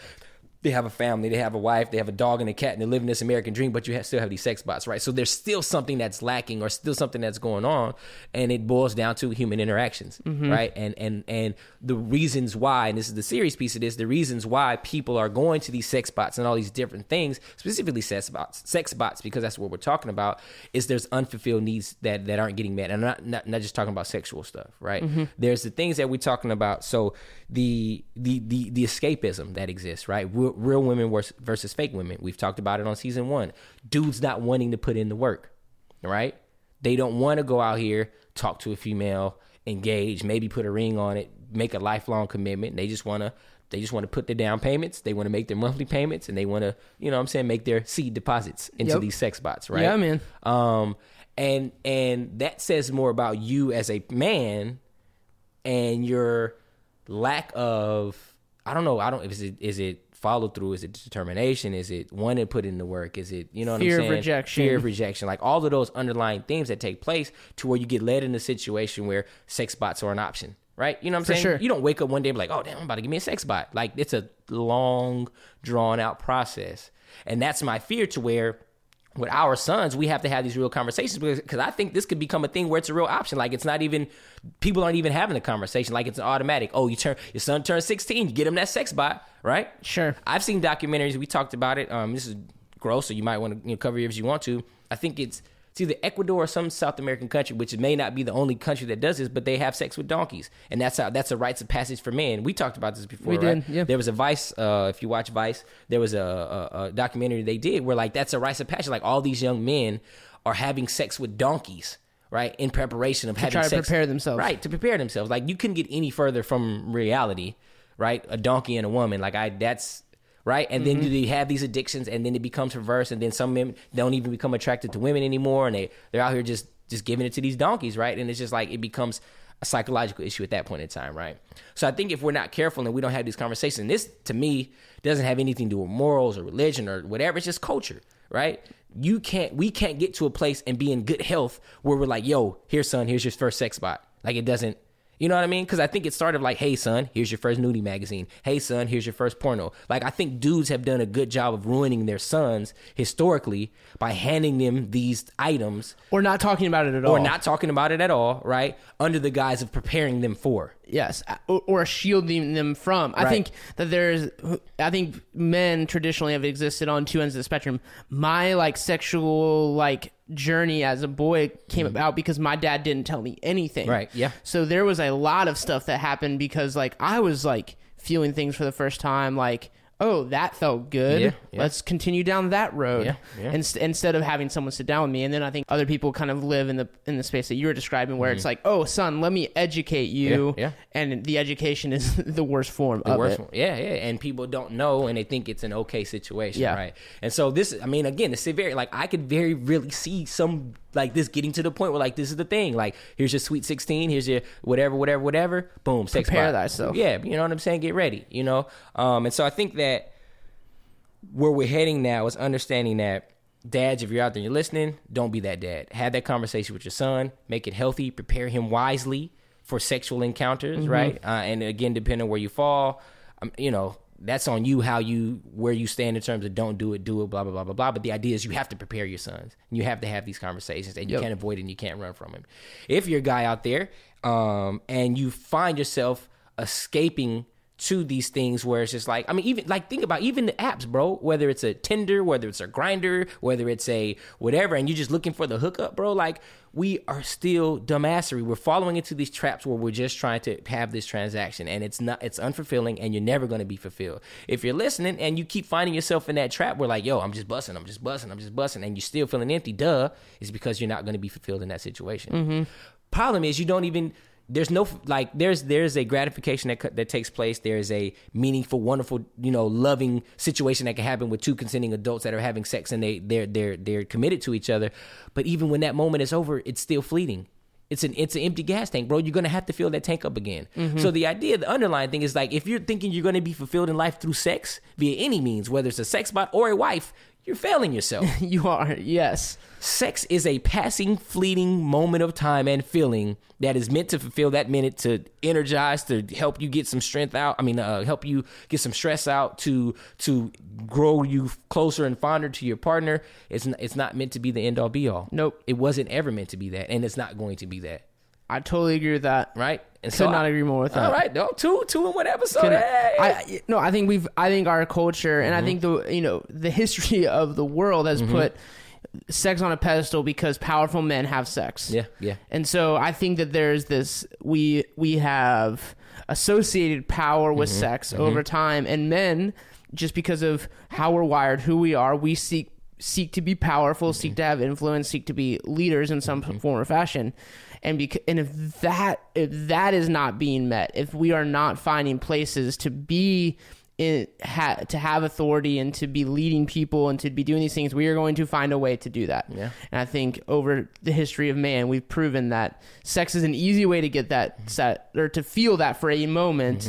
they have a family, they have a wife, they have a dog and a cat, and they're living this American dream, but you still have these sex bots, right? So there's still something that's lacking or still something that's going on, and it boils down to human interactions, mm-hmm. right? And the reasons why, and this is the serious piece of this, the reasons why people are going to these sex bots and all these different things, specifically sex bots, because that's what we're talking about, is there's unfulfilled needs that aren't getting met. And I'm not just talking about sexual stuff, right? Mm-hmm. There's the things that we're talking about. So the escapism that exists, right? Real women versus fake women. We've talked about it on season 1. Dudes not wanting to put in the work, right? They don't want to go out here, talk to a female, engage, maybe put a ring on it, make a lifelong commitment. They just want to put their down payments. They want to make their monthly payments, and they want to, you know what I'm saying, make their seed deposits into these sex bots, right? Yeah, man. And that says more about you as a man and your lack of, is it follow through, is it determination, is it wanting to put in the work, is it, you know what I'm saying? Fear of rejection, like all of those underlying themes that take place to where you get led in a situation where sex bots are an option, right? You know what I'm saying? Sure. You don't wake up one day and be like, oh damn, I'm about to give me a sex bot. Like, it's a long, drawn out process. And that's my fear, to where with our sons, we have to have these real conversations, because I think this could become a thing where it's a real option. Like, it's not even, people aren't even having a conversation. Like, it's an automatic. Oh, your son turns 16, you get him that sex bot, right? Sure. I've seen documentaries. We talked about it. This is gross, so you might want to cover it if you want to. I think it's either Ecuador or some South American country, which may not be the only country that does this, but they have sex with donkeys. And that's a rites of passage for men. We talked about this before, right? Yeah. There was a Vice, if you watch Vice, there was a documentary they did where, like, that's a rites of passage. Like, all these young men are having sex with donkeys, right, in preparation of having sex. To prepare themselves. Right, to prepare themselves. Like, you couldn't get any further from reality, right? A donkey and a woman. Like, that's... right? And mm-hmm. then they have these addictions, and then it becomes perverse, and then some men don't even become attracted to women anymore, and they're out here just giving it to these donkeys, right? And it's just like, it becomes a psychological issue at that point in time, right? So I think if we're not careful and we don't have these conversations, this, to me, doesn't have anything to do with morals or religion or whatever. It's just culture, right? We can't get to a place and be in good health where we're like, yo, here, son, here's your first sex bot. Like, it doesn't, you know what I mean? Because I think it started like, hey, son, here's your first nudie magazine. Hey, son, here's your first porno. Like, I think dudes have done a good job of ruining their sons historically by handing them these items. Or not talking about it at all. Or not talking about it at all, right? Under the guise of preparing them for. Yes, or shielding them from. Right. I think men traditionally have existed on two ends of the spectrum. My, like, sexual, like, journey as a boy came about because my dad didn't tell me anything. Right, yeah. So there was a lot of stuff that happened because, like, I was, like, feeling things for the first time, like, oh, that felt good. Yeah, yeah. Let's continue down that road. Yeah, yeah. Instead of having someone sit down with me. And then I think other people kind of live in the space that you were describing where mm-hmm. it's like, oh, son, let me educate you. Yeah, yeah. And the education is the worst form of it. Yeah, yeah. And people don't know, and they think it's an okay situation, yeah. right? And so this, I mean, again, it's very, like, I could very really see some, like, this getting to the point where, like, this is the thing. Like, here's your sweet 16. Here's your whatever. Boom. Sex bot. Prepare thyself. Yeah. You know what I'm saying? Get ready, you know? And so I think that where we're heading now is understanding that, dads, if you're out there and you're listening, don't be that dad. Have that conversation with your son. Make it healthy. Prepare him wisely for sexual encounters, mm-hmm. right? And again, depending on where you fall, you know, that's on you, where you stand in terms of don't do it, blah, blah, blah, blah, blah. But the idea is you have to prepare your sons. You have to have these conversations, and you can't avoid it, and you can't run from it. If you're a guy out there and you find yourself escaping to these things where it's just like, I mean, even like, think about even the apps, bro, whether it's a Tinder, whether it's a Grindr, whether it's a whatever, and you're just looking for the hookup, bro, like, we are still dumbassery. We're following into these traps where we're just trying to have this transaction, and it's unfulfilling, and you're never going to be fulfilled. If you're listening and you keep finding yourself in that trap where, like, yo, I'm just busting, and you're still feeling empty, duh, it's because you're not going to be fulfilled in that situation. Mm-hmm. Problem is, you don't even... There's no, like, there's a gratification that takes place. There's a meaningful, wonderful, you know, loving situation that can happen with two consenting adults that are having sex, and they're committed to each other. But even when that moment is over, it's still fleeting. It's an empty gas tank, bro. You're going to have to fill that tank up again. Mm-hmm. So the underlying thing is, like, if you're thinking you're going to be fulfilled in life through sex via any means, whether it's a sex bot or a wife, you're failing yourself. You are, yes. Sex is a passing, fleeting moment of time and feeling that is meant to fulfill that minute, to energize, to help you get some strength out. I mean, help you get some stress out, to grow you closer and fonder to your partner. It's not meant to be the end-all, be-all. Nope. It wasn't ever meant to be that, and it's not going to be that. I totally agree with that. Right? And so not agree more with that. All right, no, two in one episode. Hey. I think our culture, and I think the history of the world has put sex on a pedestal because powerful men have sex. Yeah, yeah. And so I think that there's this we have associated power with sex over time, and men, just because of how we're wired, who we are, we seek to be powerful, seek to have influence, seek to be leaders in some form or fashion. And if that is not being met, if we are not finding places to be in, to have authority and to be leading people and to be doing these things, we are going to find a way to do that. Yeah. And I think over the history of man, we've proven that sex is an easy way to get that set, or to feel that for a moment.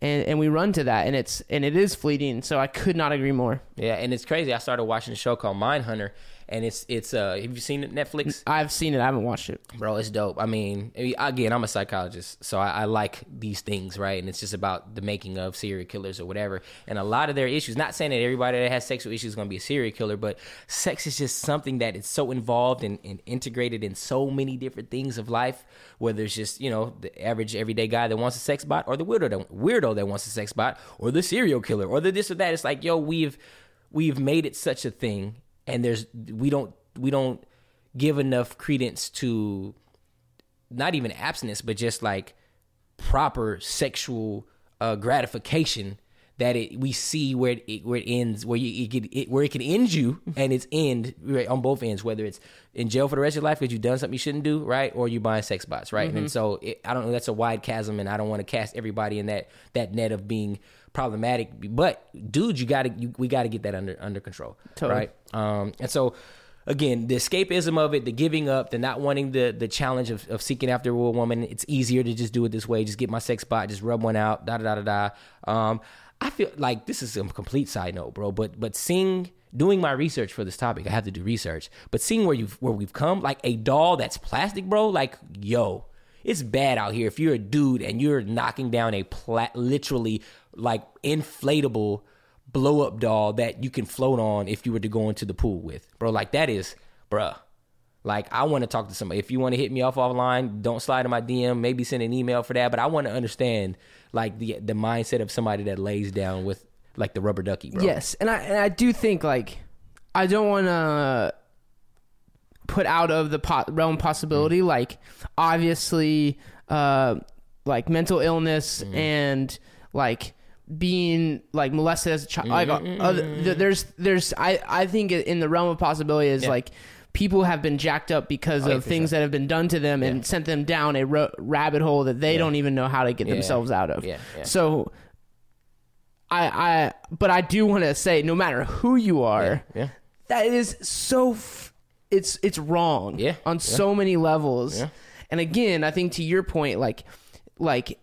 And we run to that, and it is fleeting. So I could not agree more. Yeah, and it's crazy. I started watching a show called Mindhunter. And it's have you seen it, Netflix? I've seen it. I haven't watched it. Bro, it's dope. I mean, again, I'm a psychologist, so I like these things, right? And it's just about the making of serial killers or whatever. And a lot of their issues, not saying that everybody that has sexual issues is going to be a serial killer, but sex is just something that is so involved and integrated in so many different things of life, whether it's just, the average everyday guy that wants a sex bot, or the weirdo that wants a sex bot, or the serial killer, or the this or that. It's like, yo, we've made it such a thing. And we don't give enough credence to not even abstinence, but just like proper sexual gratification, that we see where it ends, where it can end you, and it's end right, on both ends, whether it's in jail for the rest of your life because you've done something you shouldn't do, right, or you buying sex bots, right? And so I don't know, that's a wide chasm, and I don't want to cast everybody in that net of being problematic, but dude, we gotta get that under control, totally. Right? And so, again, the escapism of it, the giving up, the not wanting the challenge of seeking after a woman. It's easier to just do it this way, just get my sex bot, just rub one out, da da da da da. I feel like this is a complete side note, bro. But seeing, doing my research for this topic, I have to do research. But seeing where we've come, like a doll that's plastic, bro. Like, yo, it's bad out here. If you're a dude and you're knocking down a literally like inflatable blow up doll that you can float on if you were to go into the pool with, bro. Like that is, bruh. Like, I want to talk to somebody. If you want to hit me off offline, don't slide in my DM. Maybe send an email for that. But I want to understand, like, the mindset of somebody that lays down with, like, the rubber ducky, bro. Yes, and I do think, like, I don't want to put out of the realm possibility, like, obviously, like, mental illness and, like, being like molested as a child. Like, I think in the realm of possibility is, like, people have been jacked up because of things that have been done to them and sent them down a rabbit hole that they don't even know how to get themselves out of. Yeah. Yeah. So I do want to say, no matter who you are, that is so, it's wrong on so many levels. Yeah. And again, I think to your point, like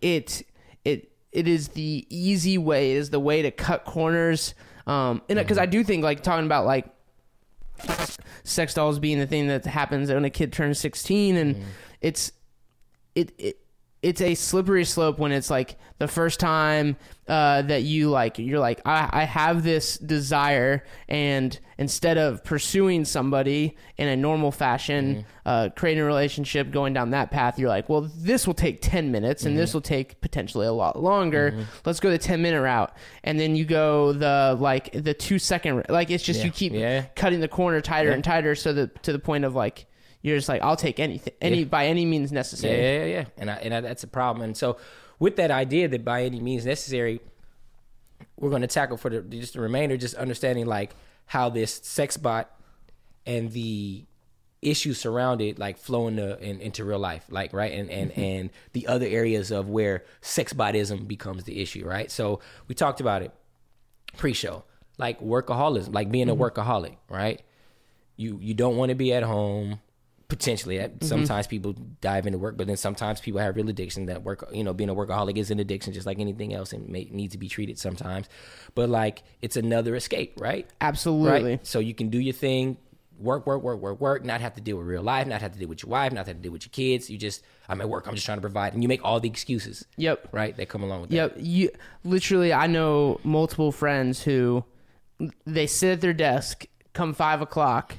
it is the easy way. It is the way to cut corners. And because I do think, like, talking about, like, sex dolls being the thing that happens when a kid turns 16, and it's a slippery slope when it's like the first time that you, like, you're like, I have this desire, and instead of pursuing somebody in a normal fashion, creating a relationship, going down that path, you're like, well, this will take 10 minutes and this will take potentially a lot longer. Let's go the 10-minute route. And then you go the 2-second, like, it's just, you keep cutting the corner tighter and tighter. So to the point of, like, you're just like, I'll take anything, by any means necessary. Yeah. And that's a problem. And so with that idea that by any means necessary, we're going to tackle for the remainder, just understanding, like, how this sex bot and the issues surrounded, like, flow into real life, like, right? And the other areas of where sex botism becomes the issue, right? So we talked about it pre-show, like workaholism, like being a workaholic, right? You don't want to be at home. potentially. Sometimes people dive into work, but then sometimes people have real addiction that work, you know, being a workaholic is an addiction just like anything else and may need to be treated sometimes. But like, it's another escape, right? Absolutely. Right? So you can do your thing, work, not have to deal with real life, not have to deal with your wife, not have to deal with your kids. You just, I'm at work, I'm just trying to provide. And you make all the excuses. Yep. Right? That come along with that. Yep. You, literally, I know multiple friends who they sit at their desk come 5 o'clock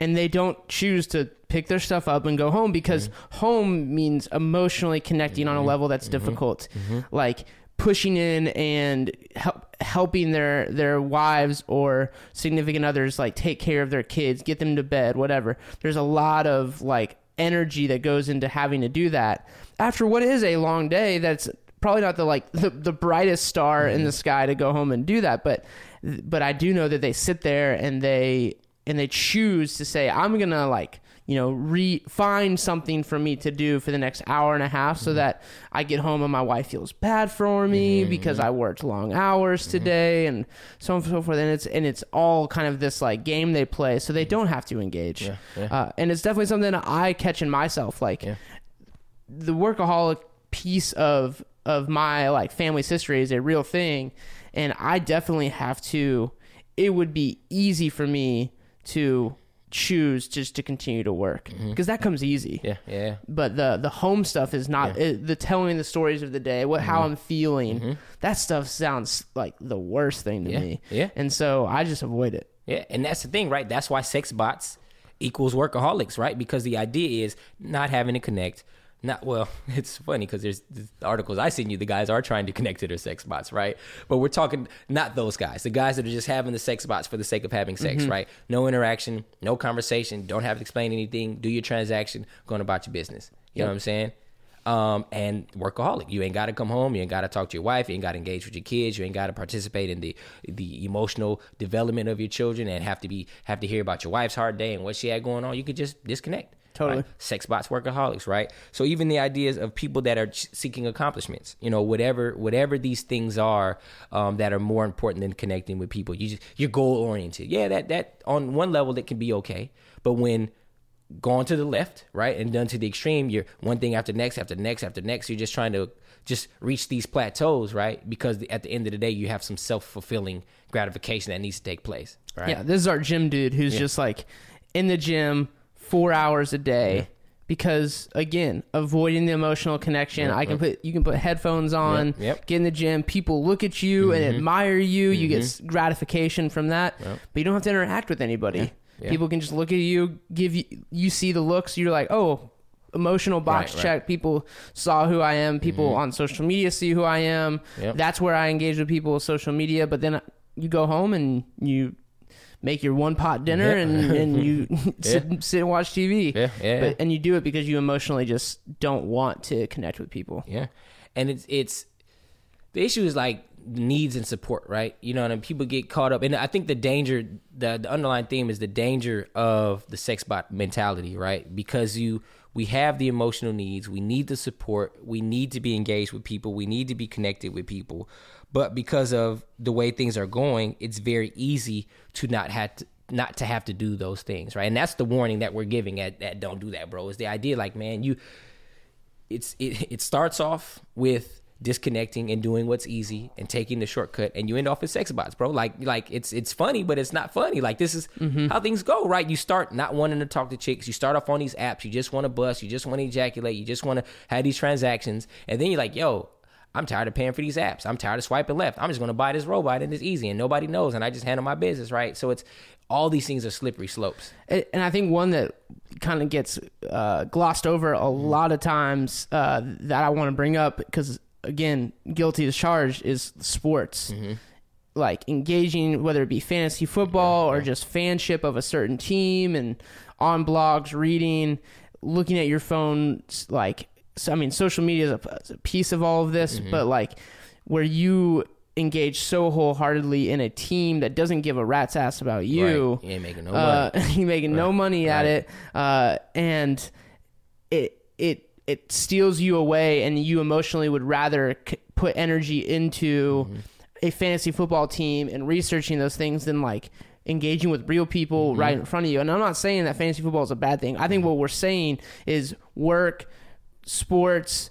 and they don't choose to pick their stuff up and go home because home means emotionally connecting on a level that's difficult. Like pushing in and helping their wives or significant others, like take care of their kids, get them to bed, whatever. There's a lot of like energy that goes into having to do that after what is a long day. That's probably not the like the brightest star in the sky to go home and do that. But I do know that they sit there and they choose to say, I'm going to like, you know, find something for me to do for the next hour and a half so that I get home and my wife feels bad for me because I worked long hours today and so on and so forth. And it's all kind of this like game they play so they don't have to engage. Yeah, yeah. And it's definitely something I catch in myself. Like the workaholic piece of my like family's history is a real thing. And I definitely have to, it would be easy for me to choose just to continue to work because that comes easy. Yeah. But the home stuff is not the telling the stories of the day, how I'm feeling. That stuff sounds like the worst thing to me. Yeah. And so I just avoid it. Yeah. And that's the thing, right? That's why sex bots equals workaholics, right? Because the idea is not having to connect. It's funny because there's articles I send you, the guys are trying to connect to their sex bots, right? But we're talking not those guys, the guys that are just having the sex bots for the sake of having sex, right? No interaction, no conversation, don't have to explain anything, do your transaction, going about your business. You know what I'm saying? And workaholic. You ain't got to come home, you ain't got to talk to your wife, you ain't got to engage with your kids, you ain't got to participate in the emotional development of your children and have to hear about your wife's hard day and what she had going on. You could just disconnect. Totally. Right? Sex bots, workaholics, right? So even the ideas of people that are seeking accomplishments, you know, whatever these things are that are more important than connecting with people. You're goal oriented. Yeah, that on one level that can be okay, but when gone to the left, right, and done to the extreme, you're one thing after next, after next, after next. You're just trying to just reach these plateaus, right? Because at the end of the day, you have some self-fulfilling gratification that needs to take place, right? Yeah, this is our gym dude who's just like in the gym 4 hours a day because again, avoiding the emotional connection. I can you can put headphones on, get in the gym. People look at you and admire you. You get gratification from that, but you don't have to interact with anybody. Yeah. Yeah. People can just look at you, you see the looks. You're like, oh, emotional box check. People saw who I am. People on social media see who I am. Yep. That's where I engage with people with social media. But then you go home and you make your one pot dinner and you sit and watch TV. Yeah, yeah. But, and you do it because you emotionally just don't want to connect with people. Yeah. And it's the issue is like needs and support, right? You know, and people get caught up. And I think the danger, the underlying theme is the danger of the sex bot mentality, right? Because we have the emotional needs, we need the support, we need to be engaged with people, we need to be connected with people. But because of the way things are going, it's very easy to not have to do those things, right? And that's the warning that we're giving at Don't Do That, Bro. Is the idea like, man, it starts off with disconnecting and doing what's easy and taking the shortcut, and you end off with sex bots, bro. Like it's funny, but it's not funny. Like this is how things go, right? You start not wanting to talk to chicks. You start off on these apps. You just want to bust. You just want to ejaculate. You just want to have these transactions, and then you're like, yo, I'm tired of paying for these apps. I'm tired of swiping left. I'm just going to buy this robot and it's easy and nobody knows and I just handle my business, right? So it's all these things are slippery slopes. And I think one that kind of gets glossed over a lot of times that I want to bring up because, again, guilty as charged is sports. Like engaging, whether it be fantasy football or just fanship of a certain team and on blogs, reading, looking at your phone, like, so, I mean, social media is a piece of all of this, but like where you engage so wholeheartedly in a team that doesn't give a rat's ass about you. Right. You ain't making no money. You're making no money at it. And it steals you away, and you emotionally would rather put energy into a fantasy football team and researching those things than like engaging with real people right in front of you. And I'm not saying that fantasy football is a bad thing. I think what we're saying is work, sports,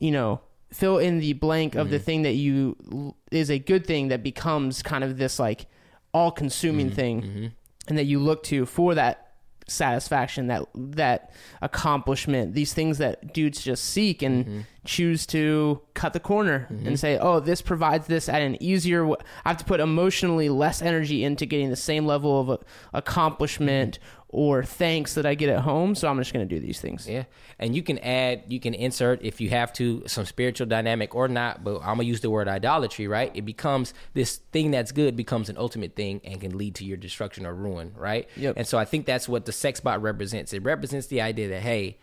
you know, fill in the blank of the thing that you is a good thing that becomes kind of this like all consuming thing and that you look to for that satisfaction, that accomplishment, these things that dudes just seek and choose to cut the corner and say, oh, this provides this at an easier I have to put emotionally less energy into getting the same level of accomplishment or thanks that I get at home, so I'm just going to do these things. Yeah, and you can add, you can insert if you have to, some spiritual dynamic or not, but I'm going to use the word idolatry, right? It becomes this thing that's good becomes an ultimate thing and can lead to your destruction or ruin, right? Yep. And so I think that's what the sex bot represents. It represents the idea that, hey,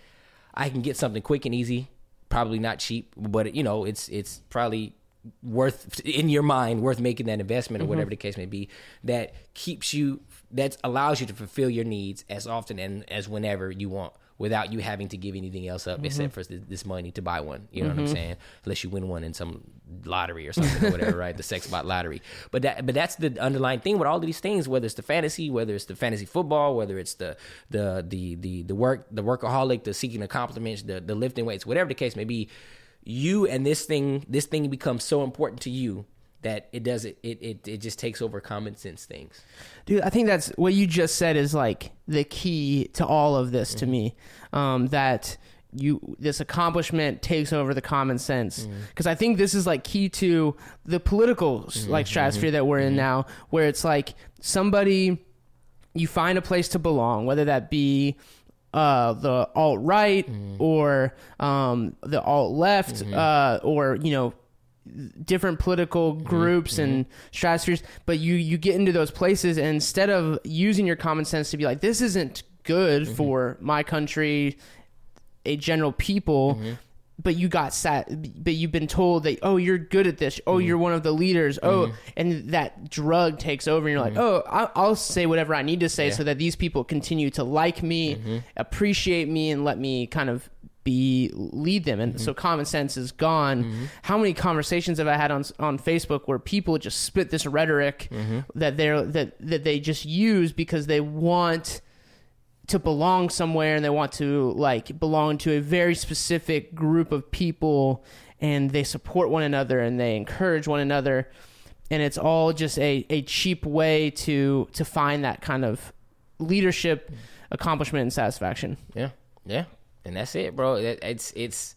I can get something quick and easy, probably not cheap, but you know, it's probably worth, in your mind, worth making that investment or whatever the case may be, that keeps you, that allows you to fulfill your needs as often and as whenever you want without you having to give anything else up except for this money to buy one. You know what I'm saying? Unless you win one in some lottery or something or whatever, right? The sex bot lottery. But that's the underlying thing with all of these things, whether it's the fantasy, whether it's the fantasy football, whether it's the work, the workaholic, the seeking accomplishments, the lifting weights, whatever the case may be, you and this thing becomes so important to you that it does it just takes over common sense things. Dude, I think that's what you just said is like the key to all of this to me. That this accomplishment takes over the common sense. Because I think this is like key to the political like stratosphere that we're in now, where it's like somebody, you find a place to belong, whether that be the alt-right or the alt-left or, you know, different political groups and stratospheres, but you get into those places, and instead of using your common sense to be like, this isn't good for my country, a general people, but you got but you've been told that, oh, you're good at this, oh, you're one of the leaders, oh, and that drug takes over, and you're like, oh, I'll say whatever I need to say so that these people continue to like me, appreciate me, and let me kind of lead them. And so common sense is gone. How many conversations have I had on Facebook where people just spit this rhetoric that they just use because they want to belong somewhere, and they want to like belong to a very specific group of people, and they support one another and they encourage one another, and it's all just a cheap way to find that kind of leadership, accomplishment, and satisfaction. Yeah. And that's it, bro. It's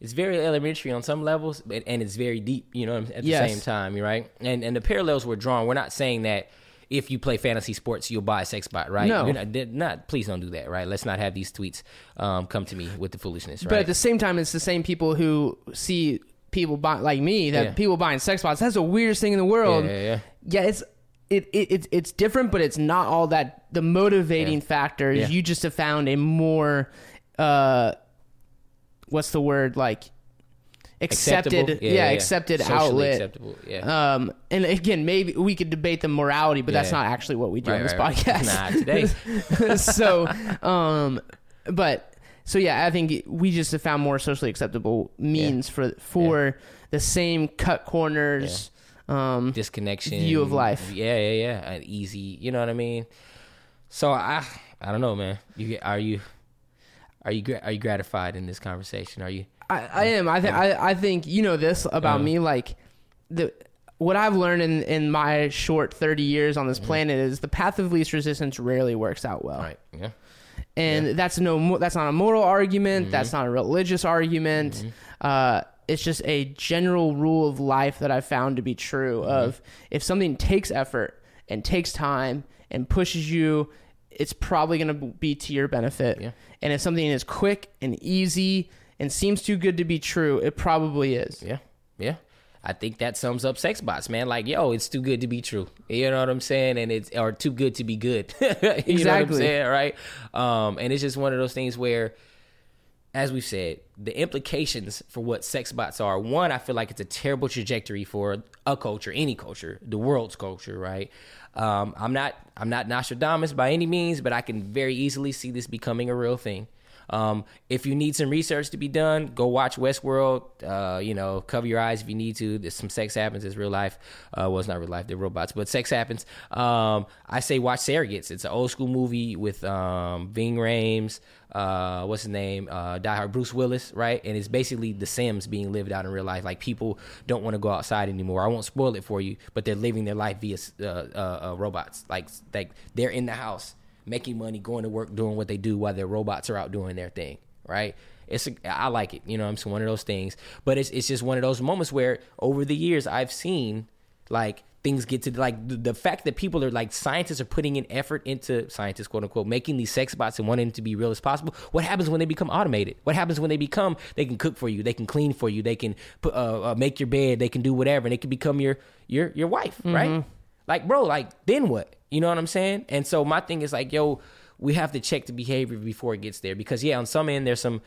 very elementary on some levels, and it's very deep, you know, at the same time, right? And the parallels were drawn. We're not saying that if you play fantasy sports, you'll buy a sex bot, right? No. Please don't do that, right? Let's not have these tweets come to me with the foolishness, right? But at the same time, it's the same people who see people like me, that people buying sex bots. That's the weirdest thing in the world. Yeah, it's different, but it's not all that. The motivating factor is you just have found a more... what's the word, like accepted, accepted outlet. Acceptable, and again, maybe we could debate the morality, but that's not actually what we do on this podcast. Nah, today. So I think we just have found more socially acceptable means for the same cut corners, disconnection view of life. An easy, you know what I mean? So I don't know, man. Are you gratified in this conversation? Are you? I am. I think you know this about me. Like what I've learned in my short 30 years on this planet is the path of least resistance rarely works out well. Right. Yeah. And that's not a moral argument. That's not a religious argument. It's just a general rule of life that I've found to be true. Of if something takes effort and takes time and pushes you, it's probably going to be to your benefit. Yeah. And if something is quick and easy and seems too good to be true, it probably is. Yeah. Yeah. I think that sums up sex bots, man. Like, yo, it's too good to be true. You know what I'm saying? And or too good to be good. You know what I'm saying? Right. And it's just one of those things where, as we've said, the implications for what sex bots are, one, I feel like it's a terrible trajectory for a culture, any culture, the world's culture, right? I'm not Nostradamus by any means, but I can very easily see this becoming a real thing. If you need some research to be done, go watch Westworld. Cover your eyes if you need to. There's some sex happens. It's real life. It's not real life. They're robots, but sex happens. I say watch Surrogates. It's an old school movie with Ving Rhames. What's his name? Die Hard Bruce Willis, right? And it's basically The Sims being lived out in real life. Like, people don't want to go outside anymore. I won't spoil it for you, but they're living their life via robots. Like they're in the house, making money, going to work, doing what they do while their robots are out doing their thing, right? I like it. You know, it's one of those things. But it's just one of those moments where over the years I've seen, like, things get to, like, the fact that people are, like, scientists are putting in effort into, scientists, quote unquote, making these sex bots and wanting them to be real as possible. What happens when they become automated? What happens when they can cook for you, they can clean for you, they can make your bed, they can do whatever, and they can become your wife, mm-hmm. right? Like, bro, like, then what? You know what I'm saying? And so my thing is, like, yo, we have to check the behavior before it gets there, because yeah, on some end there's some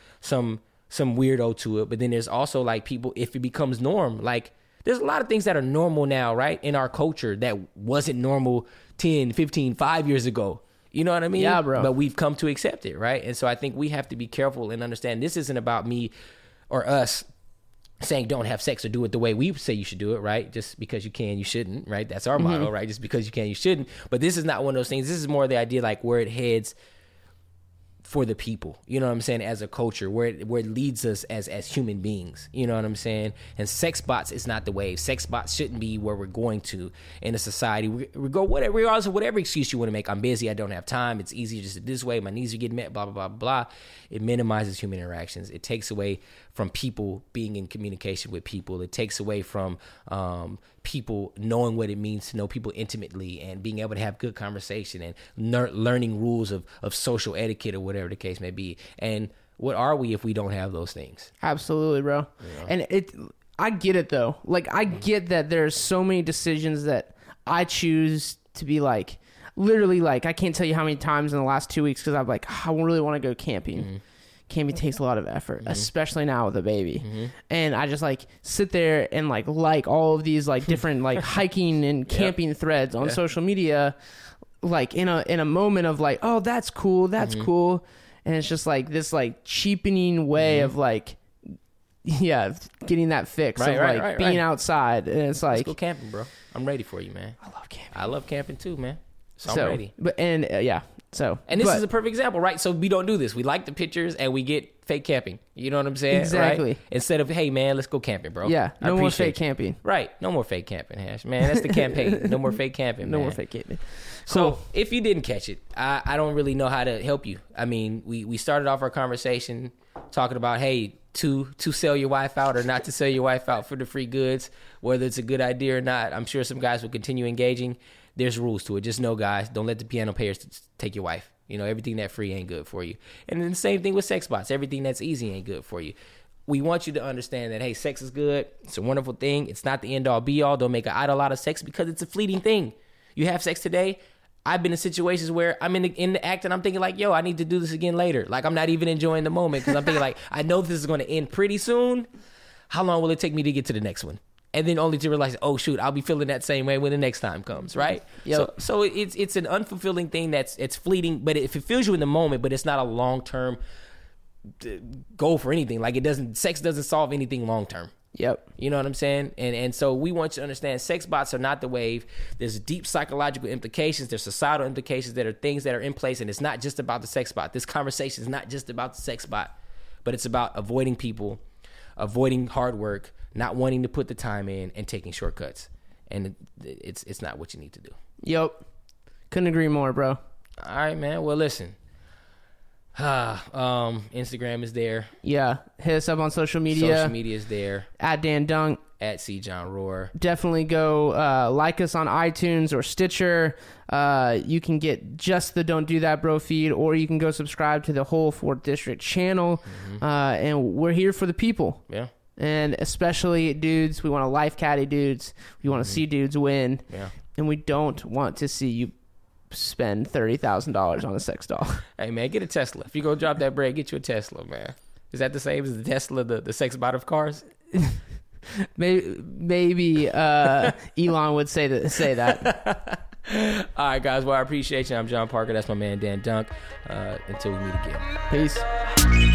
weirdo to it, but then there's also, like, people, if it becomes norm, like, there's a lot of things that are normal now, right? In our culture that wasn't normal 10, 15, 5 years ago. You know what I mean? Yeah, bro. But we've come to accept it, right? And so I think we have to be careful and understand this isn't about me or us saying don't have sex or do it the way we say you should do it, right? Just because you can, you shouldn't, right? That's our motto, right? Just because you can, you shouldn't. But this is not one of those things. This is more the idea, like, where it heads for the people, you know what I'm saying, as a culture, where it leads us as human beings, you know what I'm saying? And sex bots is not the wave. Sex bots shouldn't be where we're going to in a society. We go, whatever, regardless of whatever excuse you want to make, I'm busy, I don't have time, it's easier just this way, my needs are getting met, blah, blah, blah, blah. It minimizes human interactions. It takes away from people being in communication with people. It takes away from people knowing what it means to know people intimately and being able to have good conversation and learning rules of social etiquette or whatever the case may be. And what are we if we don't have those things? Absolutely, bro. Yeah. And I get it, though. Like, I get that there's so many decisions that I choose to be like, literally, like, I can't tell you how many times in the last 2 weeks because I'm like, I really want to go camping. Mm-hmm. Camping takes a lot of effort, especially now with a baby. And I just, like, sit there and like all of these, like, different, like, hiking and camping threads on social media, like, in a moment of, like, oh, that's cool, that's cool. And it's just, like, this, like, cheapening way of, like, yeah, getting that fix being outside. And it's like, let's go camping, bro. I'm ready for you, man. I love camping. I love camping too, man. So I'm ready. This is a perfect example, right? So we don't do this. We like the pictures and we get fake camping. You know what I'm saying? Exactly. Right? Instead of, hey, man, let's go camping, bro. Yeah. No more fake camping. Right. No more fake camping, Hash. Man, that's the campaign. No more fake camping, man. No more fake camping. Cool. So if you didn't catch it, I don't really know how to help you. I mean, we started off our conversation talking about, hey, to sell your wife out or not to sell your wife out for the free goods, whether it's a good idea or not. I'm sure some guys will continue engaging. There's rules to it. Just know, guys, don't let the piano players take your wife. You know, everything that free ain't good for you. And then the same thing with sex bots. Everything that's easy ain't good for you. We want you to understand that, hey, sex is good. It's a wonderful thing. It's not the end-all, be-all. Don't make an idol out of sex because it's a fleeting thing. You have sex today. I've been in situations where I'm in the act and I'm thinking, like, yo, I need to do this again later. Like, I'm not even enjoying the moment because I'm thinking, like, I know this is going to end pretty soon. How long will it take me to get to the next one? And then only to realize, oh, shoot, I'll be feeling that same way when the next time comes, right? Yep. So it's an unfulfilling thing it's fleeting, but it fulfills you in the moment, but it's not a long-term goal for anything. Like, sex doesn't solve anything long-term. Yep. You know what I'm saying? And so we want you to understand sex bots are not the wave. There's deep psychological implications. There's societal implications that are things that are in place, and it's not just about the sex bot. This conversation is not just about the sex bot, but it's about avoiding people, avoiding hard work, not wanting to put the time in and taking shortcuts. And it's not what you need to do. Yep. Couldn't agree more, bro. All right, man. Well, listen. Instagram is there. Yeah. Hit us up on social media. Social media is there. @DanDunk. @CJohnRoar. Definitely go like us on iTunes or Stitcher. You can get just the Don't Do That Bro feed, or you can go subscribe to the whole Fourth District channel. And we're here for the people. Yeah. And especially dudes, we want to life caddy dudes. We want to see dudes win. Yeah. And we don't want to see you spend $30,000 on a sex doll. Hey, man, get a Tesla. If you're going to drop that bread, get you a Tesla, man. Is that the same as the Tesla, the sex bot of cars? Maybe Elon would say that. All right, guys. Well, I appreciate you. I'm John Parker. That's my man, Dan Dunk. Until we meet again. Peace.